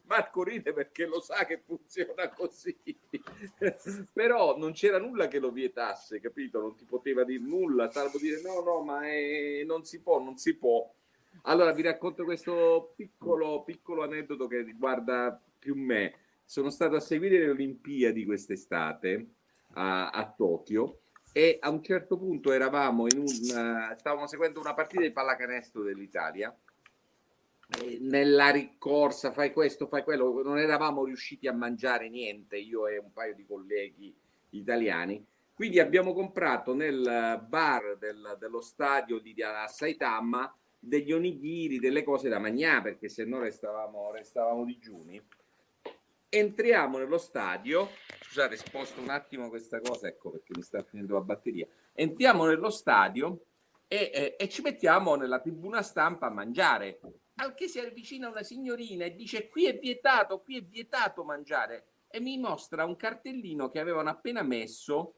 Marco ride perché lo sa che funziona così. Però non c'era nulla che lo vietasse, capito? Non ti poteva dire nulla, salvo dire no, ma non si può. Allora vi racconto questo piccolo aneddoto che riguarda più me. Sono stato a seguire le Olimpiadi quest'estate a Tokyo e a un certo punto stavamo seguendo una partita di pallacanestro dell'Italia. Nella ricorsa fai questo, fai quello, non eravamo riusciti a mangiare niente, io e un paio di colleghi italiani, quindi abbiamo comprato nel bar dello stadio di Saitama degli onigiri, delle cose da mangiare, perché se no restavamo digiuni. Entriamo nello stadio, scusate, sposto un attimo questa cosa, ecco perché mi sta finendo la batteria. Entriamo nello stadio e ci mettiamo nella tribuna stampa a mangiare, al che si avvicina una signorina e dice: qui è vietato mangiare, e mi mostra un cartellino che avevano appena messo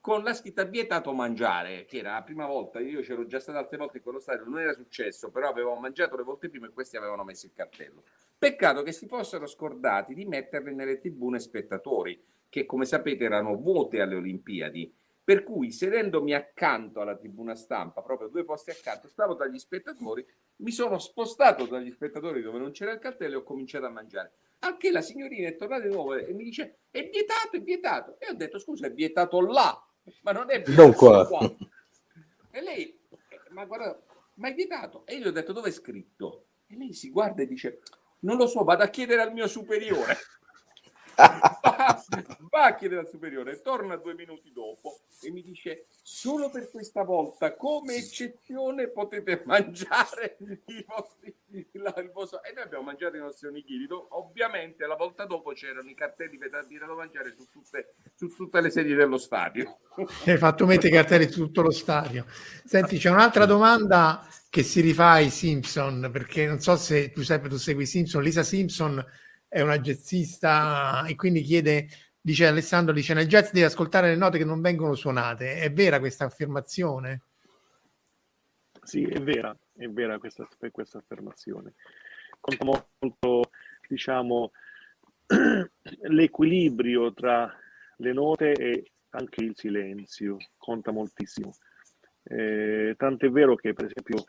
con la scritta vietato mangiare, che era la prima volta, io c'ero già stato altre volte in quello stadio, non era successo, però avevamo mangiato le volte prima e questi avevano messo il cartello. Peccato che si fossero scordati di metterle nelle tribune spettatori, che come sapete erano vuote alle Olimpiadi, per cui sedendomi accanto alla tribuna stampa, proprio due posti accanto, stavo dagli spettatori, mi sono spostato dagli spettatori dove non c'era il cartello e ho cominciato a mangiare. Anche la signorina è tornata di nuovo e mi dice: è vietato. E ho detto: scusa, è vietato là, ma non è vietato qua. E lei: ma guarda, ma è vietato. E io gli ho detto: dove è scritto? E lei si guarda e dice: non lo so, vado a chiedere al mio superiore. Va a chiedere al superiore, torna 2 minuti dopo e mi dice: solo per questa volta, come eccezione, potete mangiare il vostro. E noi abbiamo mangiato i nostri onigiri. Ovviamente la volta dopo c'erano i cartelli vietati da mangiare su tutte le sedie dello stadio. Hai fatto mettere i cartelli su tutto lo stadio. Senti, c'è un'altra domanda che si rifà ai Simpson, perché non so se Giuseppe tu segui Simpson. Lisa Simpson è una jazzista e quindi chiede, dice Alessandro, dice: nel jazz devi ascoltare le note che non vengono suonate. È vera questa affermazione? Sì, è vera questa affermazione. Conta molto, diciamo, l'equilibrio tra le note e anche il silenzio, conta moltissimo. Tant'è vero che, per esempio,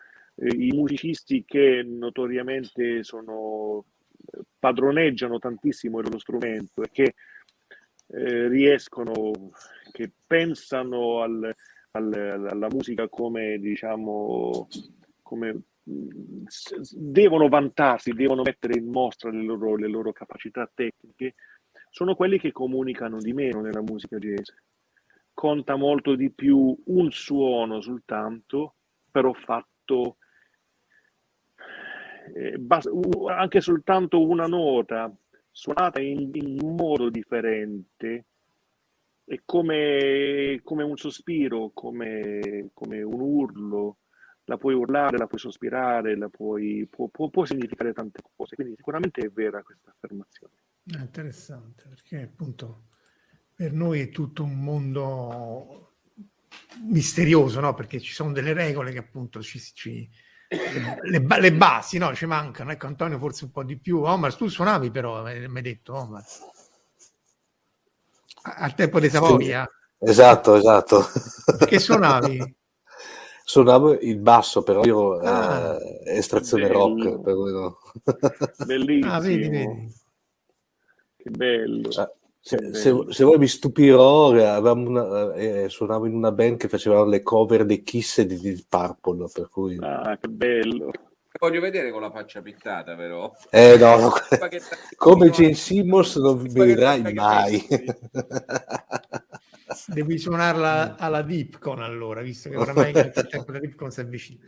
i musicisti che notoriamente padroneggiano tantissimo lo strumento e che pensano alla musica come, diciamo, come devono vantarsi, devono mettere in mostra le loro capacità tecniche, sono quelli che comunicano di meno nella musica jazz. Conta molto di più un suono soltanto, però fatto anche soltanto una nota suonata in modo differente è come un sospiro, come un urlo. La puoi urlare, la puoi sospirare, può significare tante cose, quindi sicuramente è vera questa affermazione. È interessante, perché appunto per noi è tutto un mondo misterioso, no? Perché ci sono delle regole che appunto le basi, no, ci mancano. Ecco, Antonio forse un po' di più. Omar, tu suonavi, però mi hai detto, Omar, al tempo dei Savoia. Sì, esatto. Che suonavi? Suonavo il basso, però io estrazione rock, per quello. Bellissimo. Ah, vedi. Che bello. Se voi mi stupirò, suonavo in una band che facevano le cover dei Kiss e di Deep Purple, per cui... Ah, che bello! Voglio vedere con la faccia pittata, però. No. Come Gene Simmons non mi vedrai mai. Devi suonarla alla Deepcon, allora, visto che oramai il tempo della Deepcon si avvicina.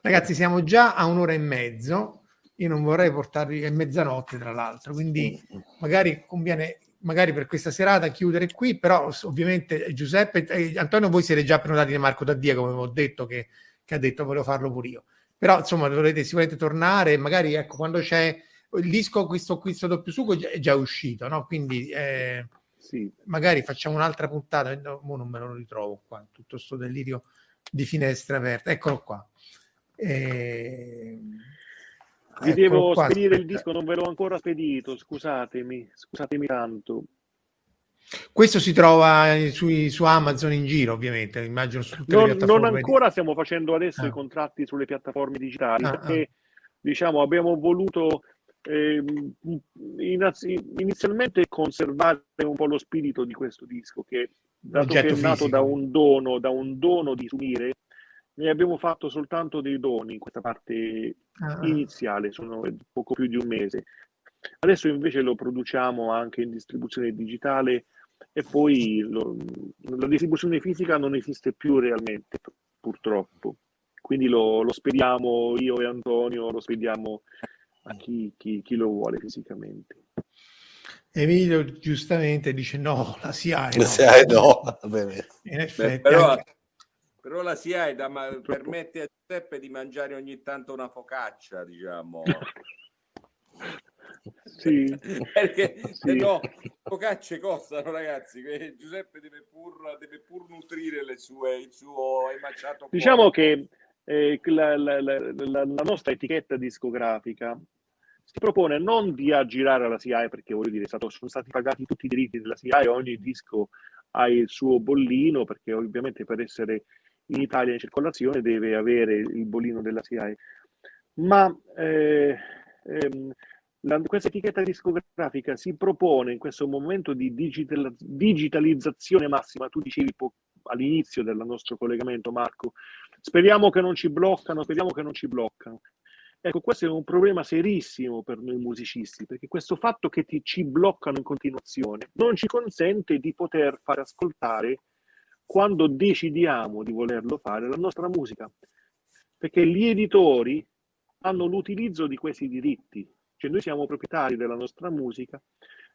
Ragazzi, siamo già a 1:30. Io non vorrei portarvi... È mezzanotte, tra l'altro, quindi magari conviene... Magari per questa serata chiudere qui, però ovviamente Giuseppe e Antonio, voi siete già prenotati da Marco Daddia, come ho detto, che ha detto volevo farlo pure io. Però insomma dovrete sicuramente tornare, magari ecco quando c'è il disco, questo Doppio Sugo è già uscito, no? Quindi Sì. Magari facciamo un'altra puntata, no, mo non me lo ritrovo qua, tutto sto delirio di finestre aperte, eccolo qua. Vi devo qua, spedire il disco, non ve l'ho ancora spedito, scusatemi tanto. Questo si trova su Amazon in giro, ovviamente, immagino su tutte le piattaforme. Non ancora, stiamo facendo adesso i contratti sulle piattaforme digitali, perché diciamo abbiamo voluto inizialmente conservare un po' lo spirito di questo disco, che dato che è nato da un dono di Sumire, ne abbiamo fatto soltanto dei doni in questa parte iniziale, sono poco più di un mese. Adesso invece lo produciamo anche in distribuzione digitale e poi la distribuzione fisica non esiste più realmente, purtroppo, quindi lo spediamo io e Antonio, lo spediamo a chi lo vuole fisicamente. Emilio giustamente dice no, la SIAE no. In effetti, però la SIAE permette a Giuseppe di mangiare ogni tanto una focaccia, diciamo. Sì, perché se no focacce costano, ragazzi. Giuseppe deve pur nutrire il suo emaciato. Diciamo che la nostra etichetta discografica si propone non di aggirare alla SIAE, perché voglio dire sono stati pagati tutti i diritti della SIAE, ogni disco ha il suo bollino, perché ovviamente per essere in Italia in circolazione deve avere il bollino della SIAE, ma questa etichetta discografica si propone in questo momento di digitalizzazione massima. Tu dicevi all'inizio del nostro collegamento, Marco, speriamo che non ci bloccano. Ecco, questo è un problema serissimo per noi musicisti, perché questo fatto che ci bloccano in continuazione non ci consente di poter far ascoltare, quando decidiamo di volerlo fare, la nostra musica, perché gli editori hanno l'utilizzo di questi diritti. Cioè, noi siamo proprietari della nostra musica,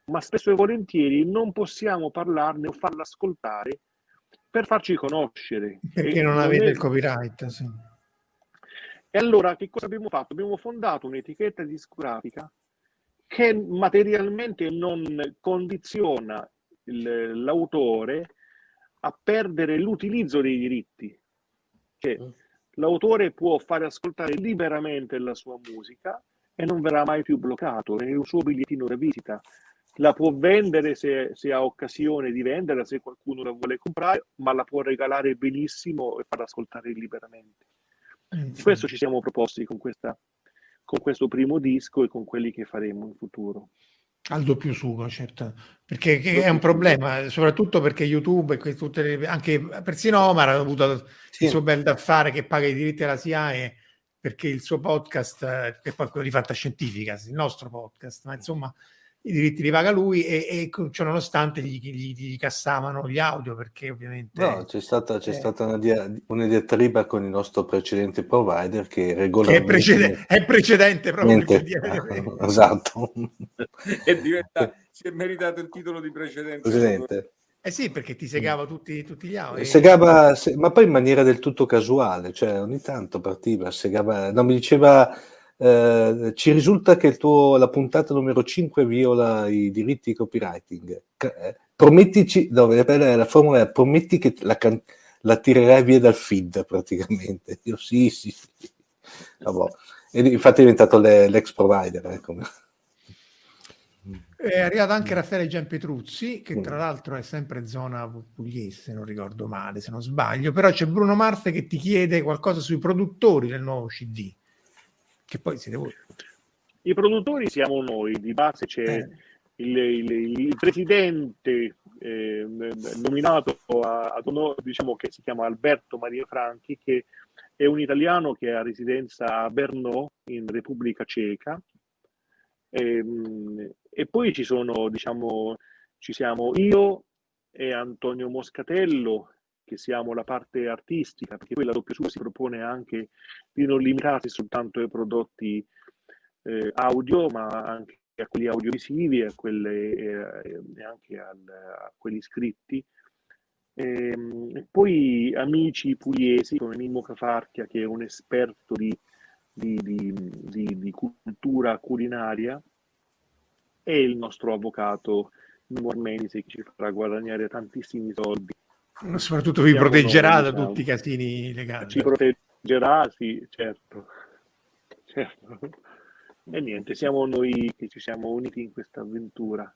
ma spesso e volentieri non possiamo parlarne o farla ascoltare per farci conoscere. Perché non avete il copyright. Sì. E allora che cosa abbiamo fatto? Abbiamo fondato un'etichetta discografica che materialmente non condiziona l'autore a perdere l'utilizzo dei diritti. Cioè, l'autore può fare ascoltare liberamente la sua musica e non verrà mai più bloccato, è un suo bigliettino da visita, la può vendere se ha occasione di venderla, se qualcuno la vuole comprare, ma la può regalare benissimo e far ascoltare liberamente. Questo ci siamo proposti con questo primo disco e con quelli che faremo in futuro. Al doppio sugo, certo, perché è un problema, soprattutto perché YouTube e anche persino Omar ha avuto il suo bel da fare, che paga i diritti alla SIAE, perché il suo podcast, che poi è quello di Fantascientifica, il nostro podcast, ma insomma i diritti li paga lui e cioè, nonostante gli cassavano gli audio, perché ovviamente... No, c'è stata una diatriba con il nostro precedente provider che regolarmente... È precedente proprio. Esatto. Si è meritato il titolo di precedente. Eh sì, perché ti segava tutti gli audio. Segava, ma poi in maniera del tutto casuale, cioè ogni tanto partiva, segava, no, mi diceva ci risulta che la puntata numero 5 viola i diritti di copywriting. Promettici, la formula è prometti che la tirerai via dal feed praticamente. Io sì. E infatti è diventato l'ex provider, ecco. È arrivato anche Raffaele Giampetruzzi, che tra l'altro è sempre in zona pugliese, non ricordo male, se non sbaglio, però c'è Bruno Marte che ti chiede qualcosa sui produttori del nuovo CD, che poi siete voi. I produttori siamo noi, di base c'è il presidente nominato ad onore, diciamo, che si chiama Alberto Maria Franchi, che è un italiano che ha residenza a Brno, in Repubblica Ceca. E poi ci siamo io e Antonio Moscatello, che siamo la parte artistica, perché poi la Doppio Sugo si propone anche di non limitarsi soltanto ai prodotti audio, ma anche a quelli audiovisivi, e anche a quelli scritti. E poi amici pugliesi come Mimmo Cafarchia, che è un esperto di cultura culinaria, e il nostro avvocato Mormensi, che ci farà guadagnare tantissimi soldi. Soprattutto vi proteggerà da tutti i casini legali. Ci proteggerà, sì, certo. E niente, siamo noi che ci siamo uniti in questa avventura.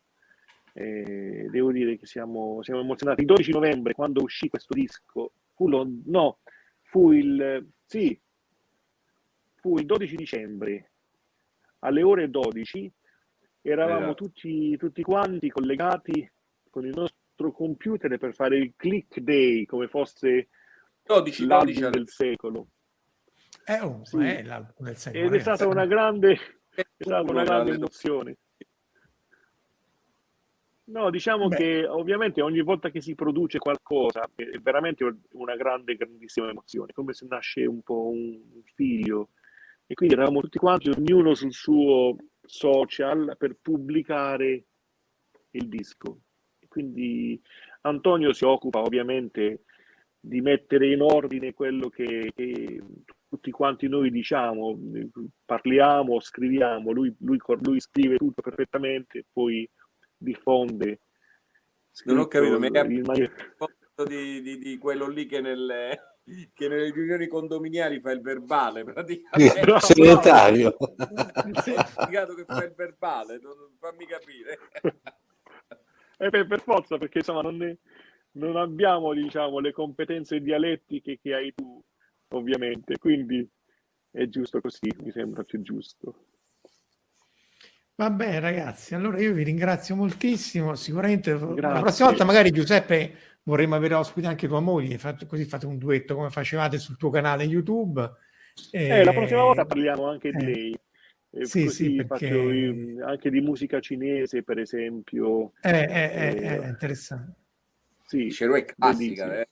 Devo dire che siamo emozionati. Il 12 novembre, quando uscì questo disco, fu il 12 dicembre alle ore 12. Eravamo tutti quanti collegati con il nostro computer per fare il click day, come fosse l'album del secolo. L'album del secolo. Ed è stata una grande emozione. No, diciamo che ovviamente ogni volta che si produce qualcosa è veramente una grandissima emozione, come se nasce un po' un figlio. E quindi eravamo tutti quanti, ognuno sul suo social, per pubblicare il disco. Quindi Antonio si occupa ovviamente di mettere in ordine quello che tutti quanti noi diciamo, parliamo, scriviamo, lui scrive tutto perfettamente, poi diffonde. Non ho capito, di quello lì che nelle riunioni condominiali fa il verbale, praticamente. Il segretario. Il segretario che fa il verbale, non fammi capire. E per forza, perché insomma non abbiamo, diciamo, le competenze dialettiche che hai tu, ovviamente, quindi è giusto così, mi sembra più giusto. Va bene, ragazzi, allora io vi ringrazio moltissimo, sicuramente la prossima volta magari, Giuseppe, vorremmo avere ospite anche tua moglie, così fate un duetto come facevate sul tuo canale YouTube. La prossima volta parliamo anche di lei. Sì, sì, perché anche di musica cinese, per esempio. È interessante. Sì, Cerù è classica, la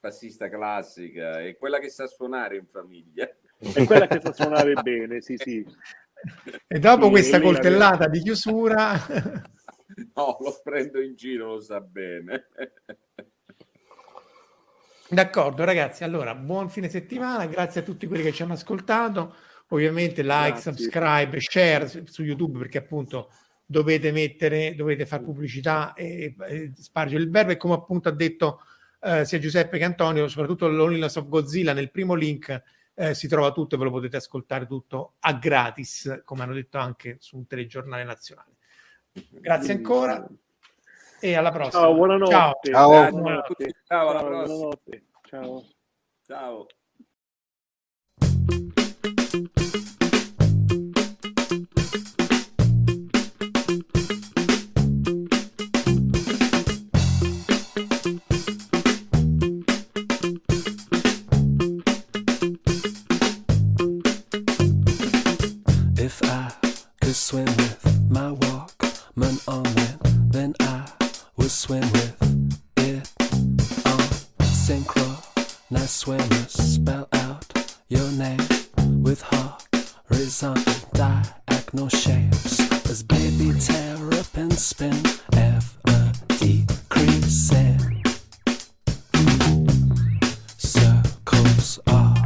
bassista classica, è quella che sa suonare in famiglia. È quella che sa suonare bene, sì. E dopo questa coltellata di chiusura... No, lo prendo in giro, lo sa bene. D'accordo, ragazzi, allora buon fine settimana, grazie a tutti quelli che ci hanno ascoltato, ovviamente subscribe, share su YouTube, perché appunto dovete fare pubblicità e spargere il verbo, e come appunto ha detto sia Giuseppe che Antonio, soprattutto l'Olinas of Godzilla, nel primo link si trova tutto e ve lo potete ascoltare tutto a gratis, come hanno detto anche su un telegiornale nazionale. Grazie ancora e alla prossima. Ciao, buonanotte. Ciao. Buonanotte. Ciao, alla prossima. Buonanotte. Ciao. Ciao. If I could swim with my Walkman on it, then I would swim with it on. Synchronized swimmers spell out your name with horizontal diagonal shapes as baby terrapin spin ever decreasing. Circles of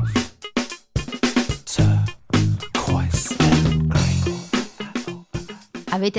turquoise and green. Avete